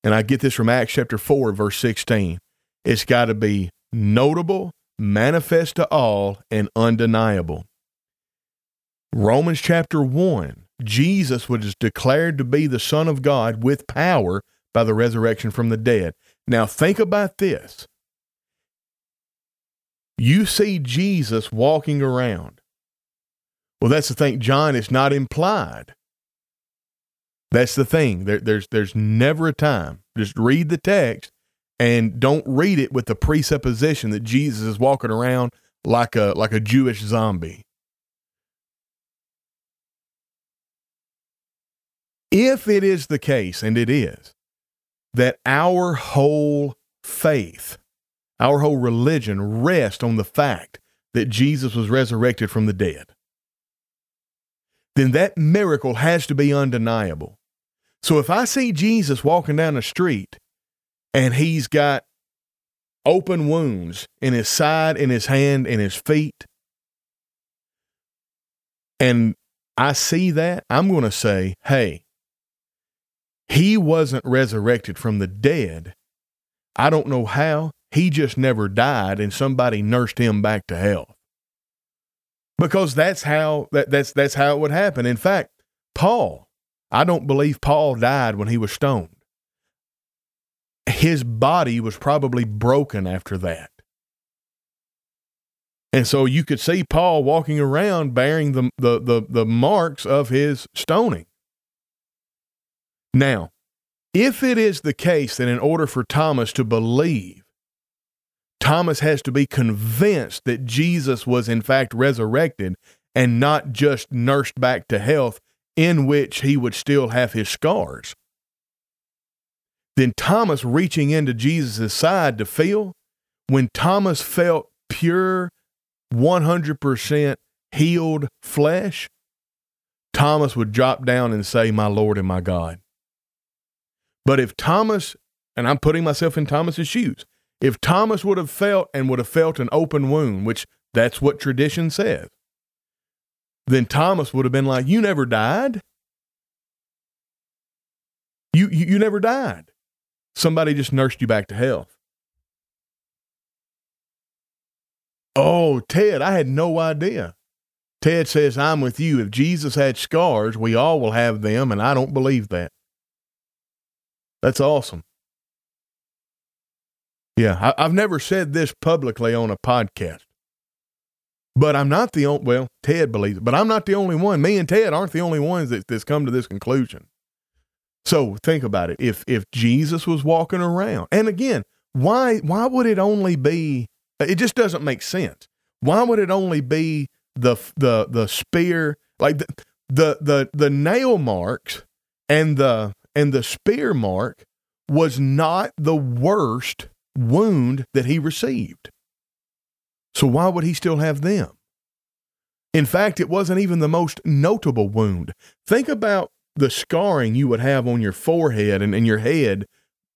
and I get this from Acts chapter four, verse sixteen. It's got to be notable, manifest to all, and undeniable. Romans chapter one, Jesus was declared to be the Son of God with power by the resurrection from the dead. Now think about this. You see Jesus walking around. Well, that's the thing, John, it's not implied. That's the thing. There, there's, there's never a time. Just read the text and don't read it with the presupposition that Jesus is walking around like a, like a Jewish zombie. If it is the case, and it is, that our whole faith, our whole religion rests on the fact that Jesus was resurrected from the dead, then that miracle has to be undeniable. So if I see Jesus walking down the street and he's got open wounds in his side, in his hand, in his feet, and I see that, I'm going to say, hey, he wasn't resurrected from the dead. I don't know how. He just never died, and somebody nursed him back to health. Because that's how that, that's that's how it would happen. In fact, Paul, I don't believe Paul died when he was stoned. His body was probably broken after that. And so you could see Paul walking around bearing the the the, the marks of his stoning. Now, if it is the case that in order for Thomas to believe, Thomas has to be convinced that Jesus was in fact resurrected and not just nursed back to health, in which he would still have his scars. Then Thomas reaching into Jesus' side to feel, when Thomas felt pure, one hundred percent healed flesh, Thomas would drop down and say, my Lord and my God. But if Thomas, and I'm putting myself in Thomas's shoes, if Thomas would have felt and would have felt an open wound, which that's what tradition says, then Thomas would have been like, you never died. You, you, you never died. Somebody just nursed you back to health. Oh, Ted, I had no idea. Ted says, I'm with you. If Jesus had scars, we all will have them, and I don't believe that. That's awesome. Yeah, I, I've never said this publicly on a podcast, but I'm not the only, well, Ted believes it, but I'm not the only one. Me and Ted aren't the only ones that, that's come to this conclusion. So think about it. If if Jesus was walking around, and again, why why would it only be, it just doesn't make sense. Why would it only be the the the spear, like the the the, the nail marks and the and the spear mark was not the worst wound that he received. So why would he still have them? In fact, it wasn't even the most notable wound. Think about the scarring you would have on your forehead and in your head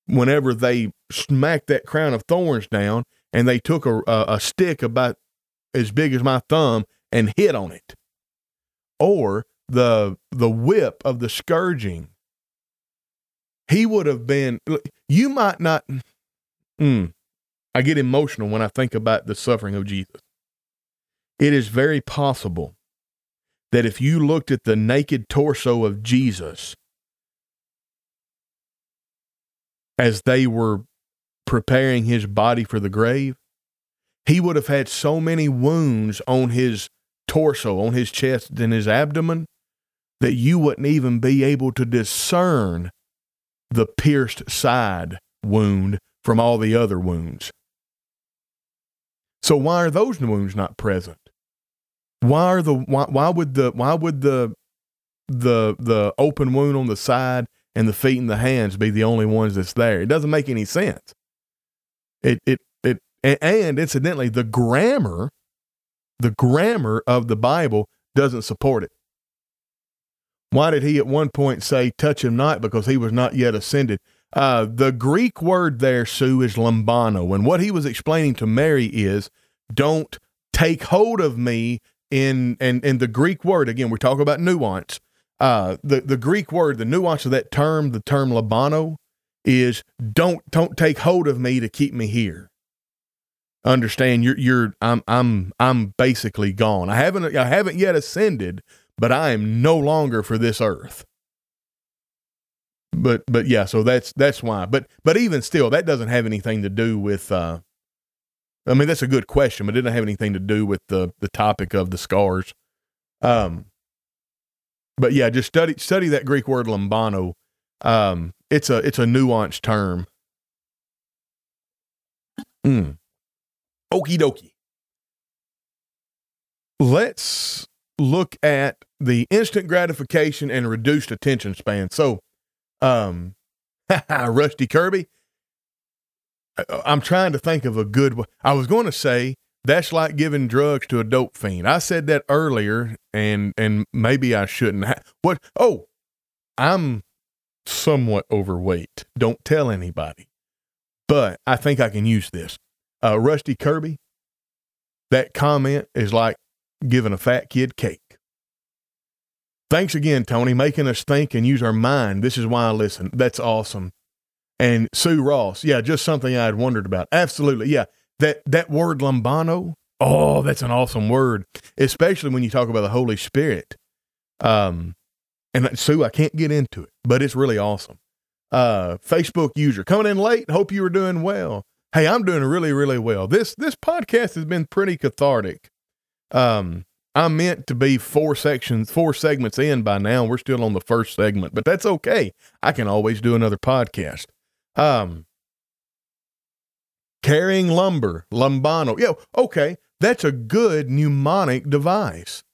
whenever they smacked that crown of thorns down and they took a, a, a stick about as big as my thumb and hit on it. Or the the whip of the scourging. He would have been, you might not, mm, I get emotional when I think about the suffering of Jesus. It is very possible that if you looked at the naked torso of Jesus as they were preparing his body for the grave, he would have had so many wounds on his torso, on his chest and his abdomen, that you wouldn't even be able to discern the pierced side wound from all the other wounds. So why are those wounds not present? Why are the why, why would the why would the the the open wound on the side and the feet and the hands be the only ones that's there? It doesn't make any sense. It it it and incidentally, the grammar the grammar of the Bible doesn't support it. Why did he at one point say, "Touch him not, because he was not yet ascended"? Uh, the Greek word there, Sue, is lambano, and what he was explaining to Mary is, "Don't take hold of me." In and and the Greek word, again, we're talking about nuance. Uh, the the Greek word, the nuance of that term, the term "labano," is don't don't take hold of me to keep me here. Understand? You're you're I'm I'm I'm basically gone. I haven't I haven't yet ascended, but I am no longer for this earth. But but yeah, so that's that's why. But but even still, that doesn't have anything to do with. Uh, I mean, that's a good question, but it didn't have anything to do with the, the topic of the scars. Um, but yeah, just study study that Greek word lambano. Um, it's a it's a nuanced term. Mm. Okie dokie. Let's look at the instant gratification and reduced attention span. So, um, Rusty Kirby. I'm trying to think of a good one. I was going to say that's like giving drugs to a dope fiend. I said that earlier, and and maybe I shouldn't. What? Oh, I'm somewhat overweight. Don't tell anybody, but I think I can use this. Uh, Rusty Kirby, that comment is like giving a fat kid cake. Thanks again, Tony, making us think and use our mind. This is why I listen. That's awesome. And Sue Ross, yeah, just something I had wondered about. Absolutely, yeah. That that word lambano, oh, that's an awesome word, especially when you talk about the Holy Spirit. Um, and Sue, I can't get into it, but it's really awesome. Uh, Facebook user, coming in late, hope you were doing well. Hey, I'm doing really, really well. This this podcast has been pretty cathartic. Um, I'm meant to be four sections, four segments in by now. We're still on the first segment, but that's okay. I can always do another podcast. Um, carrying lumber, lambano. Yeah. Okay. That's a good mnemonic device.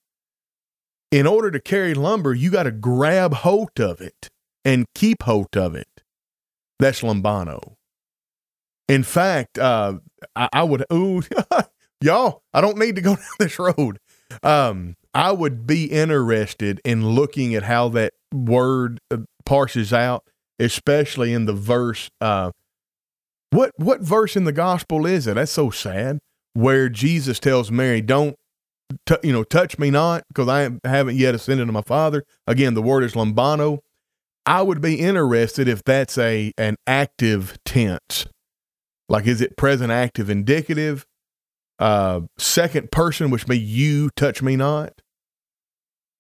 In order to carry lumber, you got to grab hold of it and keep hold of it. That's lambano. In fact, uh, I, I would, ooh, y'all, I don't need to go down this road. Um, I would be interested in looking at how that word parses out, especially in the verse, uh, what, what verse in the gospel is it? That's so sad, where Jesus tells Mary, don't, t- you know, touch me not, because I haven't yet ascended to my Father. Again, the word is lambano. I would be interested if that's a an active tense. Like, is it present active indicative? Uh, second person, which be you, touch me not.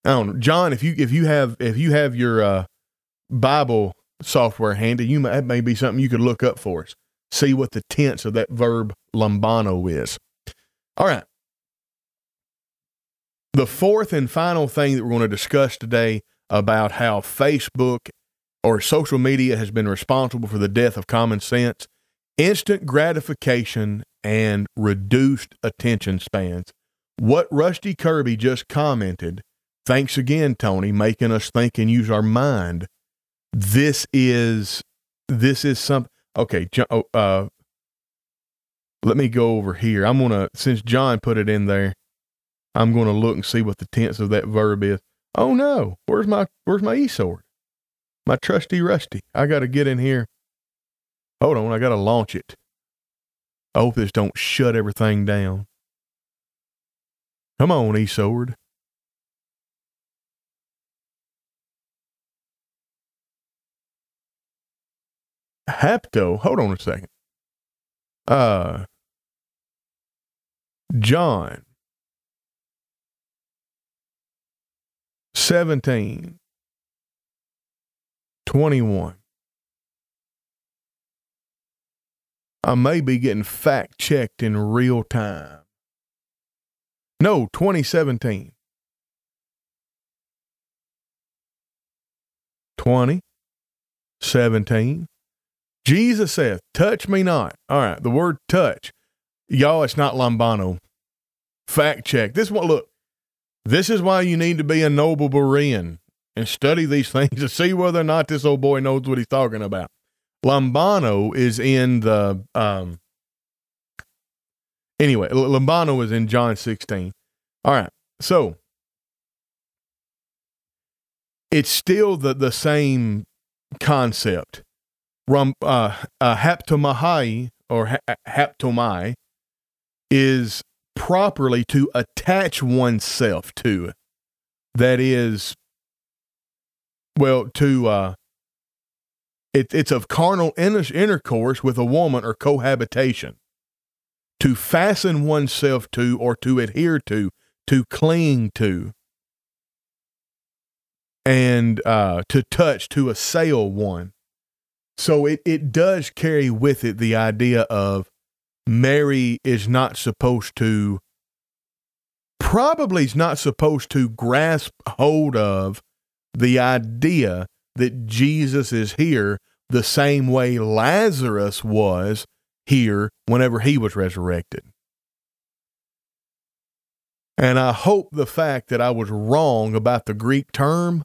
I don't know. John, if you if you have if you have your uh, Bible software handy, you may, that may be something you could look up for us. See what the tense of that verb lambano is. All right. The fourth and final thing that we're going to discuss today about how Facebook or social media has been responsible for the death of common sense, instant gratification and reduced attention spans. What Rusty Kirby just commented, thanks again, Tony, making us think and use our mind. This is, this is something. Okay. Uh, let me go over here. I'm going to, since John put it in there, I'm going to look and see what the tense of that verb is. Oh no, where's my, where's my e-sword? My trusty Rusty. I got to get in here. Hold on. I got to launch it. I hope this don't shut everything down. Come on, e-sword. Hapto. Hold on a second. Uh, John. seventeen, twenty-one. I may be getting fact checked in real time. No, twenty seventeen. twenty seventeen. Jesus saith, touch me not. All right, the word touch. Y'all, it's not lambano. Fact check. This one, look. This is why you need to be a noble Berean and study these things to see whether or not this old boy knows what he's talking about. Lambano is in the, um, anyway, lambano is in John sixteen. All right. So it's still the, the same concept. Rum, uh, uh, haptomai or ha- haptomai is properly to attach oneself to. That is, well, to uh, it, it's of carnal inter- intercourse with a woman or cohabitation. To fasten oneself to, or to adhere to, to cling to, and uh, to touch, to assail one. So it, it does carry with it the idea of Mary is not supposed to, probably is not supposed to grasp hold of the idea that Jesus is here the same way Lazarus was here whenever he was resurrected. And I hope the fact that I was wrong about the Greek term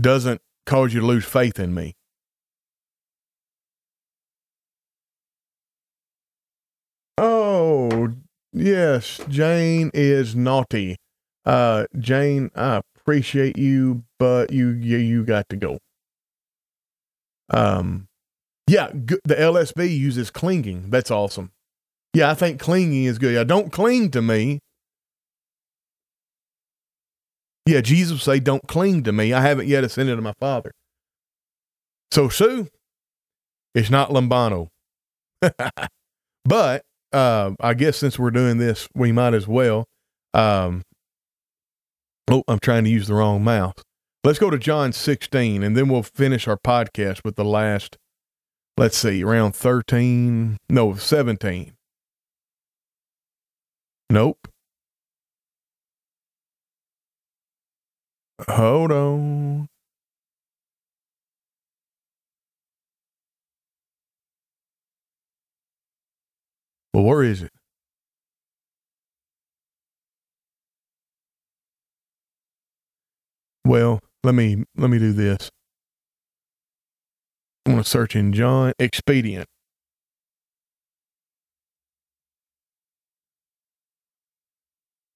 doesn't cause you to lose faith in me. Oh, yes, Jane is naughty. Uh, Jane, I appreciate you, but you you, you got to go. Um, yeah, g- the L S B uses clinging. That's awesome. Yeah, I think clinging is good. Yeah, don't cling to me. Yeah, Jesus say, don't cling to me. I haven't yet ascended to my Father. So, Sue, it's not lambano. But Uh, I guess since we're doing this, we might as well. Um, oh, I'm trying to use the wrong mouse. Let's go to John sixteen, and then we'll finish our podcast with the last, let's see, around thirteen, no, seventeen. Nope. Hold on. Well, where is it? Well, let me let me do this. I'm going to search in John Expedient.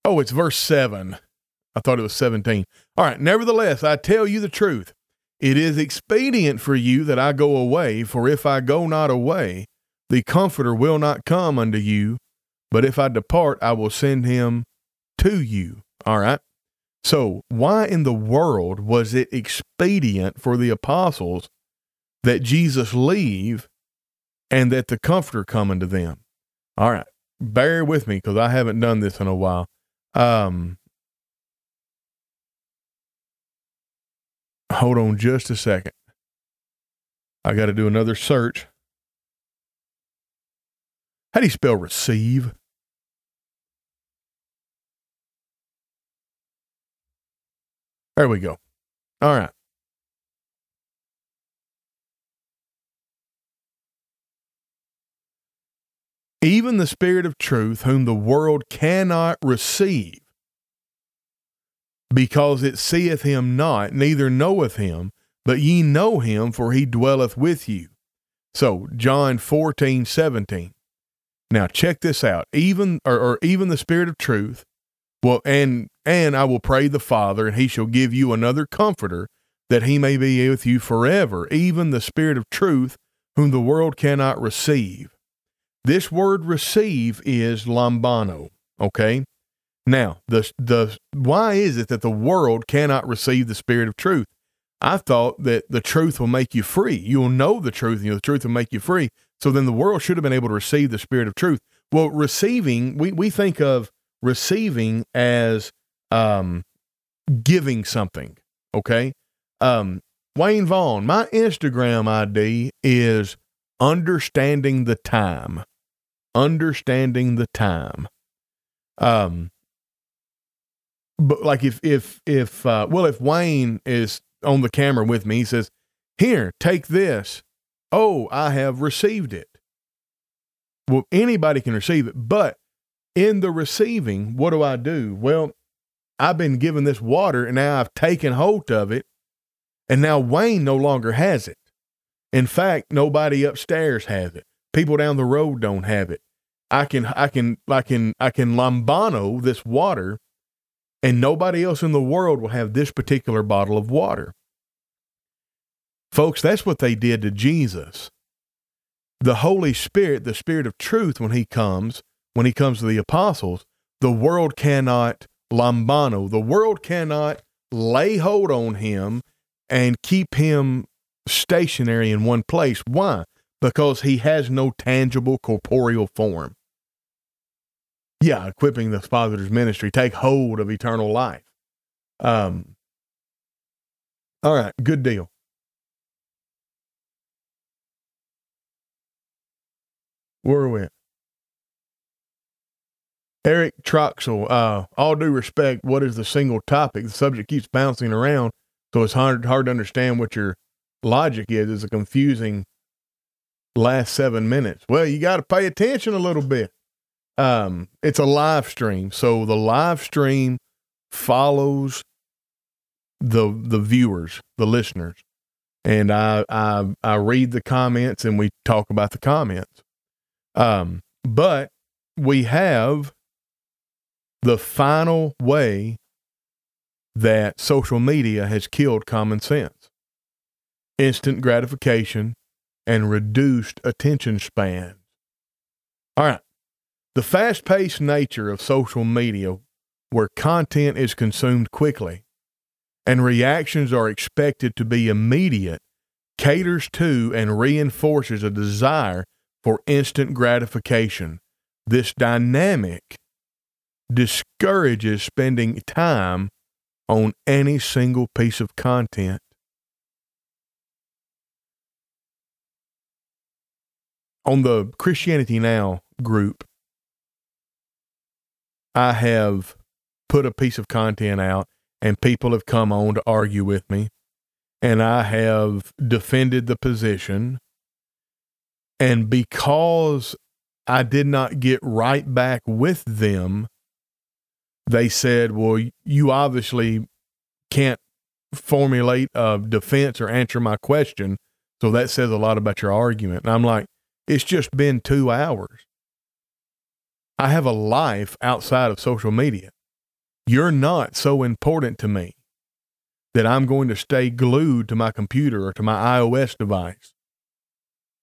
Oh, it's verse seven. I thought it was seventeen. All right. Nevertheless, I tell you the truth. It is expedient for you that I go away, for if I go not away, the Comforter will not come unto you, but if I depart, I will send him to you. All right. So why in the world was it expedient for the apostles that Jesus leave and that the comforter come unto them? All right, bear with me because I haven't done this in a while. Um, hold on just a second. I got to do another search. How do you spell receive? There we go. All right. Even the Spirit of truth, whom the world cannot receive, because it seeth him not, neither knoweth him, but ye know him, for he dwelleth with you. So, John fourteen, seventeen. Now, check this out. Even, or, or even the Spirit of truth, well, and and I will pray the Father, and he shall give you another comforter, that he may be with you forever, even the Spirit of truth, whom the world cannot receive. This word receive is lambano, okay? Now, the the why is it that the world cannot receive the Spirit of truth? I thought that the truth will make you free. You will know the truth, and the truth will make you free. So then the world should have been able to receive the Spirit of truth. Well, receiving, we, we think of receiving as um, giving something, okay? Um, Wayne Vaughn, my Instagram I D is Understanding the Time. Understanding the Time. Um, but like if, if, if, uh, well, if Wayne is on the camera with me, he says, "Here, take this. Oh, I have received it." Well, anybody can receive it, but in the receiving, what do I do? Well, I've been given this water and now I've taken hold of it. And now Wayne no longer has it. In fact, nobody upstairs has it. People down the road don't have it. I can, I can, I can, I can lambano this water, and nobody else in the world will have this particular bottle of water. Folks, that's what they did to Jesus. The Holy Spirit, the Spirit of truth, when he comes, when he comes to the apostles, the world cannot lambano. The world cannot lay hold on him and keep him stationary in one place. Why? Because he has no tangible corporeal form. Yeah, equipping the Father's ministry, take hold of eternal life. Um. All right, good deal. Where are we at? Eric Troxel, uh, all due respect, what is the single topic? The subject keeps bouncing around, so it's hard, hard to understand what you're logic is. It's a confusing last seven minutes. Well, you got to pay attention a little bit. Um, it's a live stream. So the live stream follows the, the viewers, the listeners. And I, I, I read the comments and we talk about the comments. Um, but we have the final way that social media has killed common sense. Instant gratification, and reduced attention span. All right. The fast-paced nature of social media, where content is consumed quickly and reactions are expected to be immediate, caters to and reinforces a desire for instant gratification. This dynamic discourages spending time on any single piece of content. On the Christianity Now group, I have put a piece of content out and people have come on to argue with me, and I have defended the position. And because I did not get right back with them, they said, "Well, you obviously can't formulate a defense or answer my question. So that says a lot about your argument." And I'm like, it's just been two hours. I have a life outside of social media. You're not so important to me that I'm going to stay glued to my computer or to my iOS device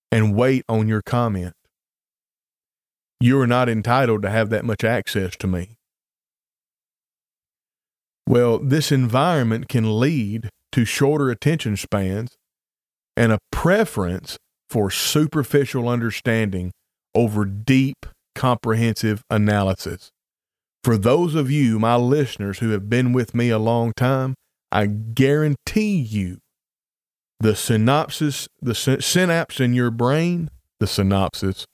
and wait on your comment. You are not entitled to have that much access to me. Well, this environment can lead to shorter attention spans and a preference for superficial understanding over deep, comprehensive analysis. For those of you, my listeners, who have been with me a long time, I guarantee you the synopsis, the sy- synapse in your brain, the synopsis,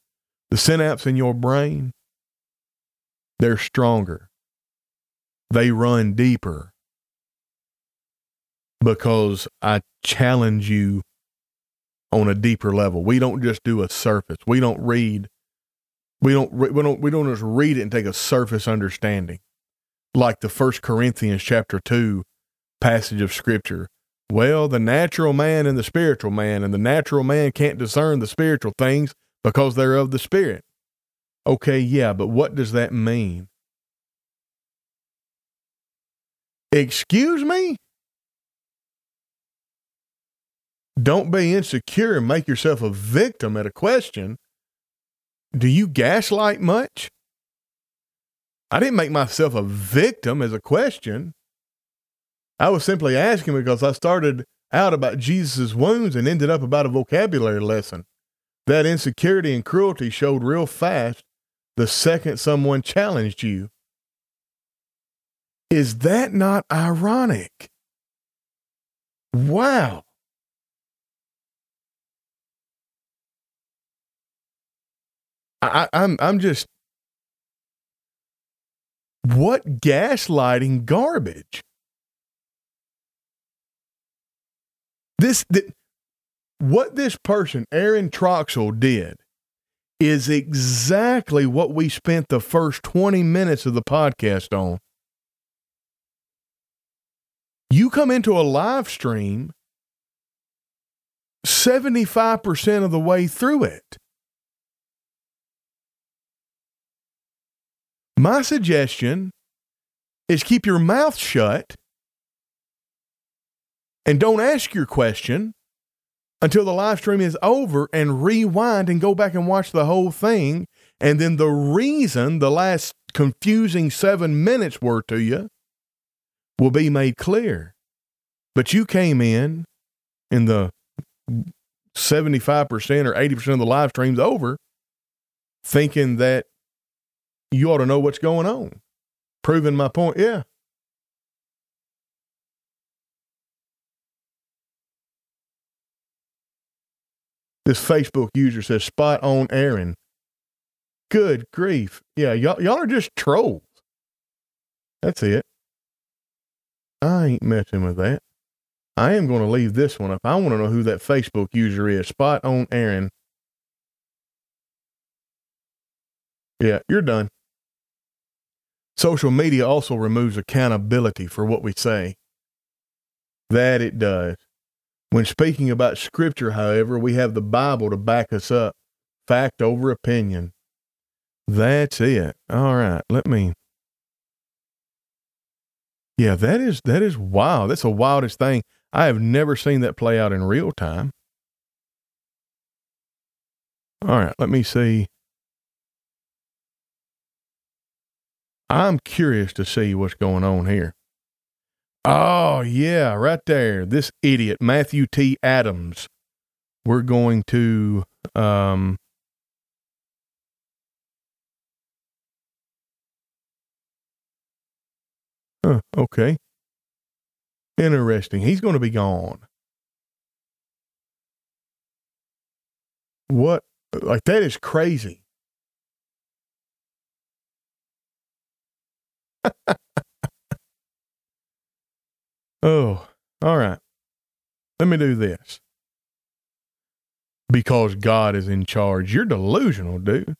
the synapse in your brain, they're stronger. They run deeper, because I challenge you on a deeper level. We don't just do a surface. We don't read. We don't. We don't. We don't just read it and take a surface understanding, like the First Corinthians chapter two passage of Scripture. Well, the natural man and the spiritual man, and the natural man can't discern the spiritual things because they're of the Spirit. Okay, yeah, but what does that mean? Excuse me? Don't be insecure and make yourself a victim at a question. Do you gaslight much? I didn't make myself a victim as a question. I was simply asking because I started out about Jesus' wounds and ended up about a vocabulary lesson. That insecurity and cruelty showed real fast the second someone challenged you. Is that not ironic? Wow. I, I'm I'm just, what gaslighting garbage? This, th- what this person, Aaron Troxell, did is exactly what we spent the first twenty minutes of the podcast on. You come into a live stream seventy-five percent of the way through it. My suggestion is keep your mouth shut and don't ask your question until the live stream is over, and rewind and go back and watch the whole thing. And then the reason the last confusing seven minutes were to you will be made clear. But you came in in the seventy-five percent or eighty percent of the live stream's over thinking that you ought to know what's going on. Proving my point. Yeah. This Facebook user says, spot on Aaron. Good grief. Yeah, y'all, y'all are just trolls. That's it. I ain't messing with that. I am going to leave this one up. I want to know who that Facebook user is. Spot on Aaron. Yeah, you're done. Social media also removes accountability for what we say. That it does. When speaking about Scripture, however, we have the Bible to back us up. Fact over opinion. That's it. All right, let me. Yeah, that is that is wild. That's the wildest thing. I have never seen that play out in real time. All right, let me see. I'm curious to see what's going on here. Oh, yeah, right there. This idiot, Matthew T. Adams. We're going to... Um, huh, okay. Interesting. He's going to be gone. What? Like, that is crazy. Oh, all right. Let me do this. Because God is in charge. You're delusional, dude.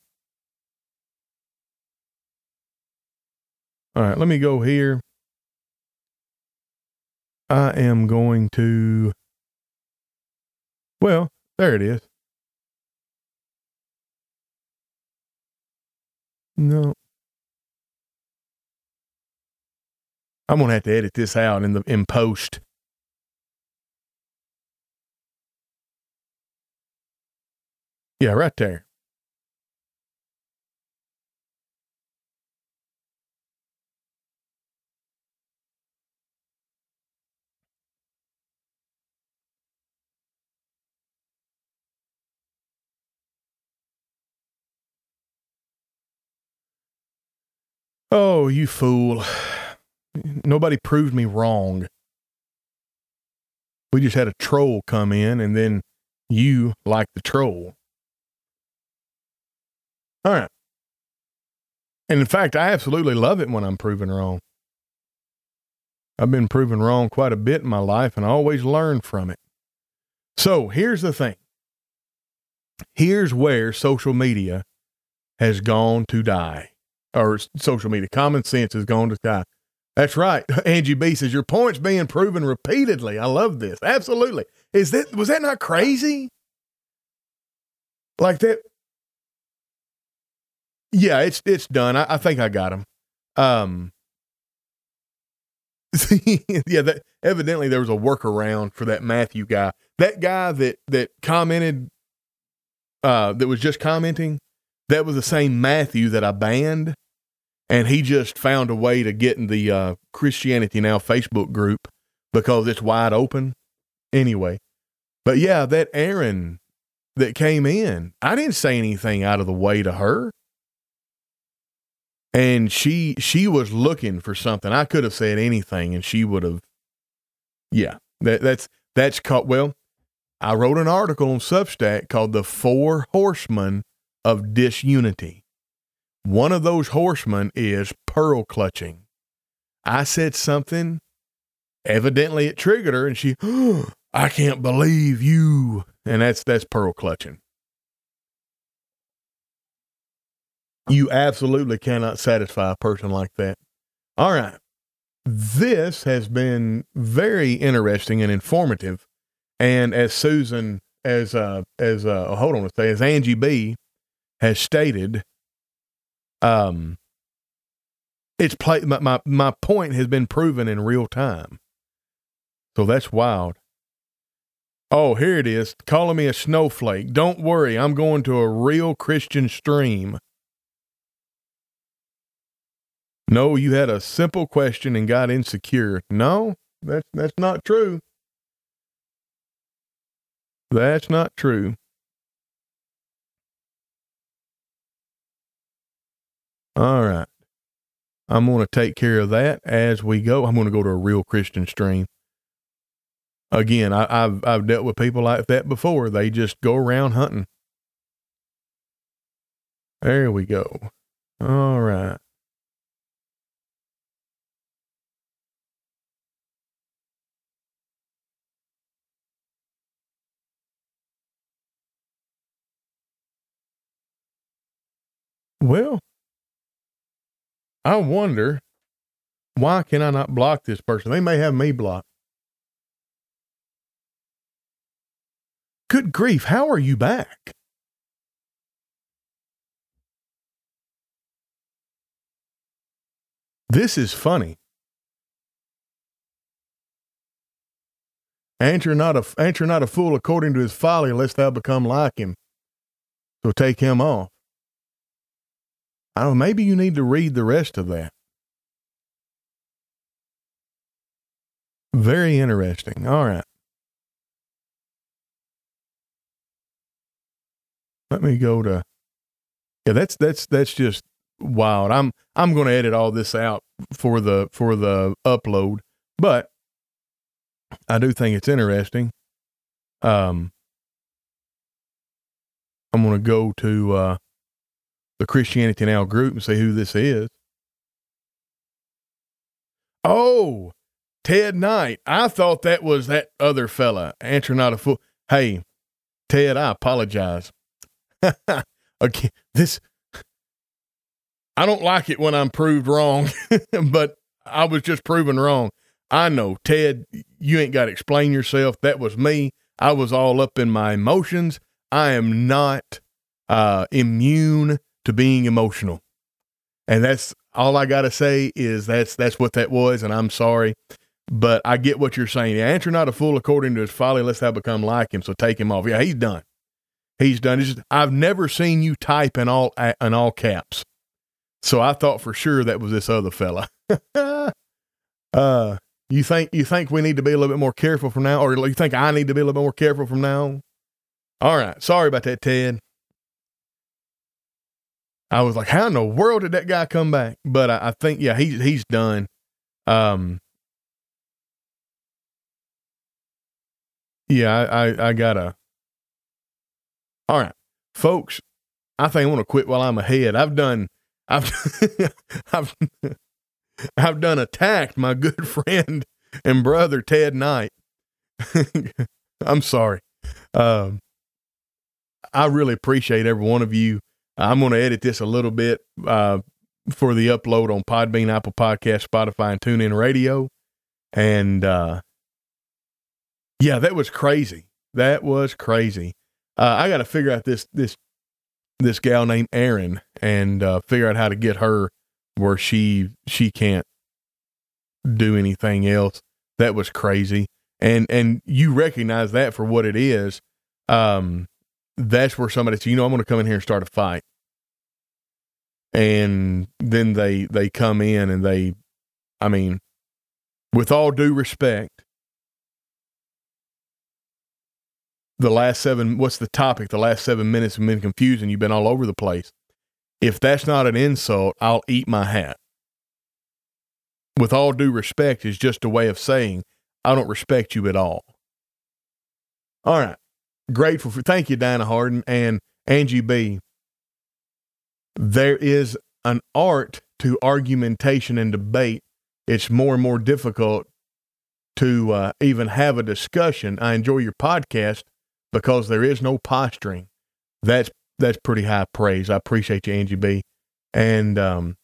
All right, let me go here. I am going to, well, there it is. No. I'm going to have to edit this out in the in post. Yeah, right there. Oh, you fool. Nobody proved me wrong. We just had a troll come in, and then you like the troll. All right. And in fact, I absolutely love it when I'm proven wrong. I've been proven wrong quite a bit in my life, and I always learn from it. So here's the thing. Here's where social media has gone to die. Or social media, common sense has gone to die. That's right. Angie B says, your point's being proven repeatedly. I love this. Absolutely. Is that, was that not crazy? Like that? Yeah, it's, it's done. I, I think I got him. Um, yeah, that evidently there was a workaround for that Matthew guy. That guy that, that commented, uh, that was just commenting, that was the same Matthew that I banned. And he just found a way to get in the uh, Christianity Now Facebook group because it's wide open anyway. But yeah, that Aaron that came in, I didn't say anything out of the way to her. And she she was looking for something. I could have said anything and she would have. Yeah, that, that's that's caught. Well, I wrote an article on Substack called The Four Horsemen of Disunity. One of those horsemen is pearl clutching. I said something, evidently it triggered her, and she, oh, I can't believe you. And that's, that's pearl clutching. You absolutely cannot satisfy a person like that. All right. This has been very interesting and informative. And as Susan, as, uh, as, uh, hold on a second, as Angie B has stated, Um, it's play, my, my, my point has been proven in real time. So that's wild. Oh, here it is. Calling me a snowflake. Don't worry. I'm going to a real Christian stream. No, you had a simple question and got insecure. No, that's, that's not true. That's not true. All right. I'm going to take care of that as we go. I'm going to go to a real Christian stream. Again, I, I've I've dealt with people like that before. They just go around hunting. There we go. All right. Well, I wonder, why can I not block this person? They may have me blocked. Good grief, how are you back? This is funny. Answer not a, answer not a fool according to his folly, lest thou become like him. So take him off. I don't, maybe you need to read the rest of that. Very interesting. All right. Let me go to, yeah, that's, that's, that's just wild. I'm, I'm going to edit all this out for the, for the upload, but I do think it's interesting. Um, I'm going to go to, uh, the Christianity Now group and see who this is. Oh, Ted Knight. I thought that was that other fella. Answer not a fool. Hey, Ted, I apologize. Again, this, I don't like it when I'm proved wrong, but I was just proven wrong. I know, Ted, you ain't got to explain yourself. That was me. I was all up in my emotions. I am not uh, immune to being emotional. And that's all I got to say is that's, that's what that was. And I'm sorry, but I get what you're saying. Answer not a fool according to his folly, lest thou become like him. So take him off. Yeah, he's done. He's done. It's just, I've never seen you type in all, in all caps. So I thought for sure that was this other fella. uh, you think, you think we need to be a little bit more careful from now, or you think I need to be a little bit more careful from now on? All right. Sorry about that, Ted. I was like, how in the world did that guy come back? But I, I think, yeah, he, he's done. Um, yeah, I, I, I gotta. All right, folks, I think I want to quit while I'm ahead. I've done, I've, I've, I've done attacked my good friend and brother, Ted Knight. I'm sorry. Um, I really appreciate every one of you. I'm going to edit this a little bit uh, for the upload on Podbean, Apple Podcasts, Spotify, and TuneIn Radio. And uh, yeah, that was crazy. That was crazy. Uh, I got to figure out this this this gal named Erin and uh, figure out how to get her where she she can't do anything else. That was crazy. And and you recognize that for what it is. Um, that's where somebody says, you know, I'm going to come in here and start a fight. And then they, they come in and they, I mean, with all due respect, the last seven, what's the topic? The last seven minutes have been confusing. You've been all over the place. If that's not an insult, I'll eat my hat. With all due respect is just a way of saying, I don't respect you at all. All right. Grateful for, thank you, Diana Harden and Angie B. There is an art to argumentation and debate. It's more and more difficult to uh, even have a discussion. I enjoy your podcast because there is no posturing. That's that's pretty high praise. I appreciate you, Angie B. And um,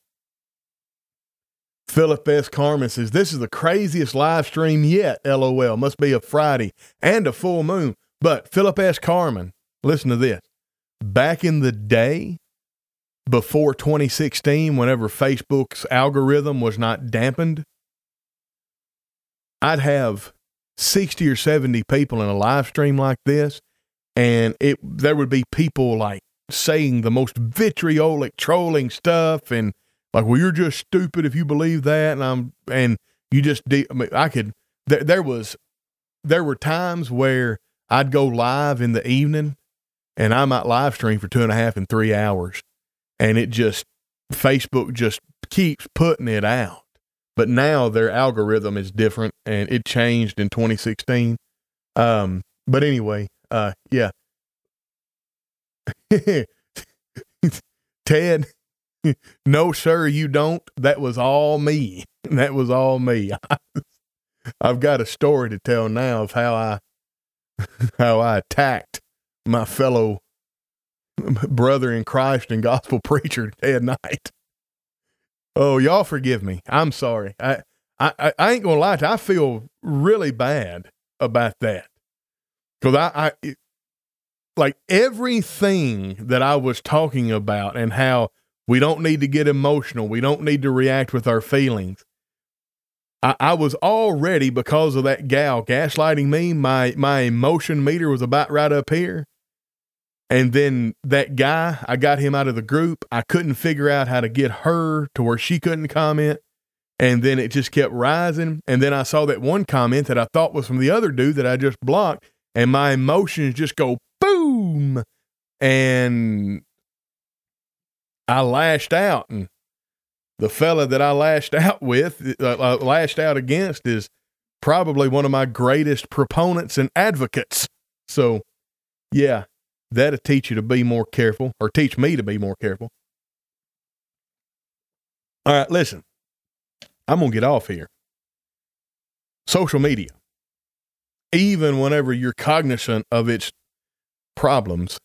Philip S. Carman says, this is the craziest live stream yet, LOL. Must be a Friday and a full moon. But Philip S. Carman, listen to this. Back in the day, before twenty sixteen, whenever Facebook's algorithm was not dampened, I'd have sixty or seventy people in a live stream like this, and it there would be people like saying the most vitriolic trolling stuff, and like, well, you're just stupid if you believe that, and I'm and you just de- I mean, I could there, there was there were times where I'd go live in the evening and I might live stream for two and a half and three hours. And it just, Facebook just keeps putting it out. But now their algorithm is different and it changed in twenty sixteen. Um, but anyway, uh, yeah. Ted, no, sir, you don't. That was all me. That was all me. I've got a story to tell now of how I, how I attacked my fellow brother in Christ and gospel preacher Ted Knight. Oh, y'all forgive me. I'm sorry. I, I, I ain't gonna lie to you. I feel really bad about that. Cause I, I it, like everything that I was talking about and how we don't need to get emotional. We don't need to react with our feelings. I was already, because of that gal gaslighting me, my, my emotion meter was about right up here. And then that guy, I got him out of the group. I couldn't figure out how to get her to where she couldn't comment. And then it just kept rising. And then I saw that one comment that I thought was from the other dude that I just blocked. And my emotions just go boom. And I lashed out, and the fella that I lashed out with, uh, lashed out against, is probably one of my greatest proponents and advocates. So, yeah, that'll teach you to be more careful, or teach me to be more careful. All right, listen, I'm going to get off here. Social media, even whenever you're cognizant of its problems,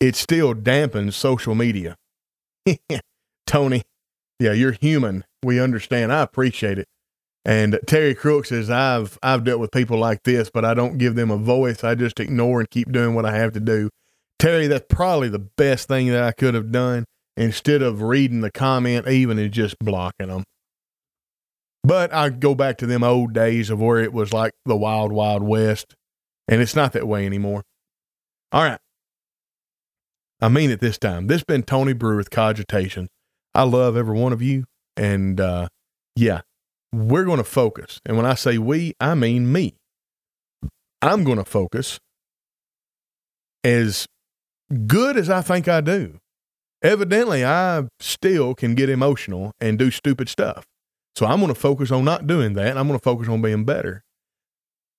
it still dampens social media. Tony. Yeah, you're human. We understand. I appreciate it. And Terry Crooks says, I've I've dealt with people like this, but I don't give them a voice. I just ignore and keep doing what I have to do. Terry, that's probably the best thing that I could have done instead of reading the comment even and just blocking them. But I go back to them old days of where it was like the wild, wild west, and it's not that way anymore. All right. I mean it this time. This has been Tony Brewer with Cogitations. I love every one of you, and uh, yeah, we're going to focus. And when I say we, I mean me. I'm going to focus as good as I think I do Evidently, I still can get emotional and do stupid stuff. So I'm going to focus on not doing that, and I'm going to focus on being better.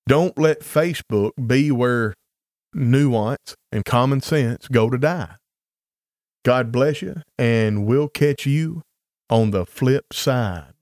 Don't let Facebook be where nuance and common sense go to die. God bless you, and we'll catch you on the flip side.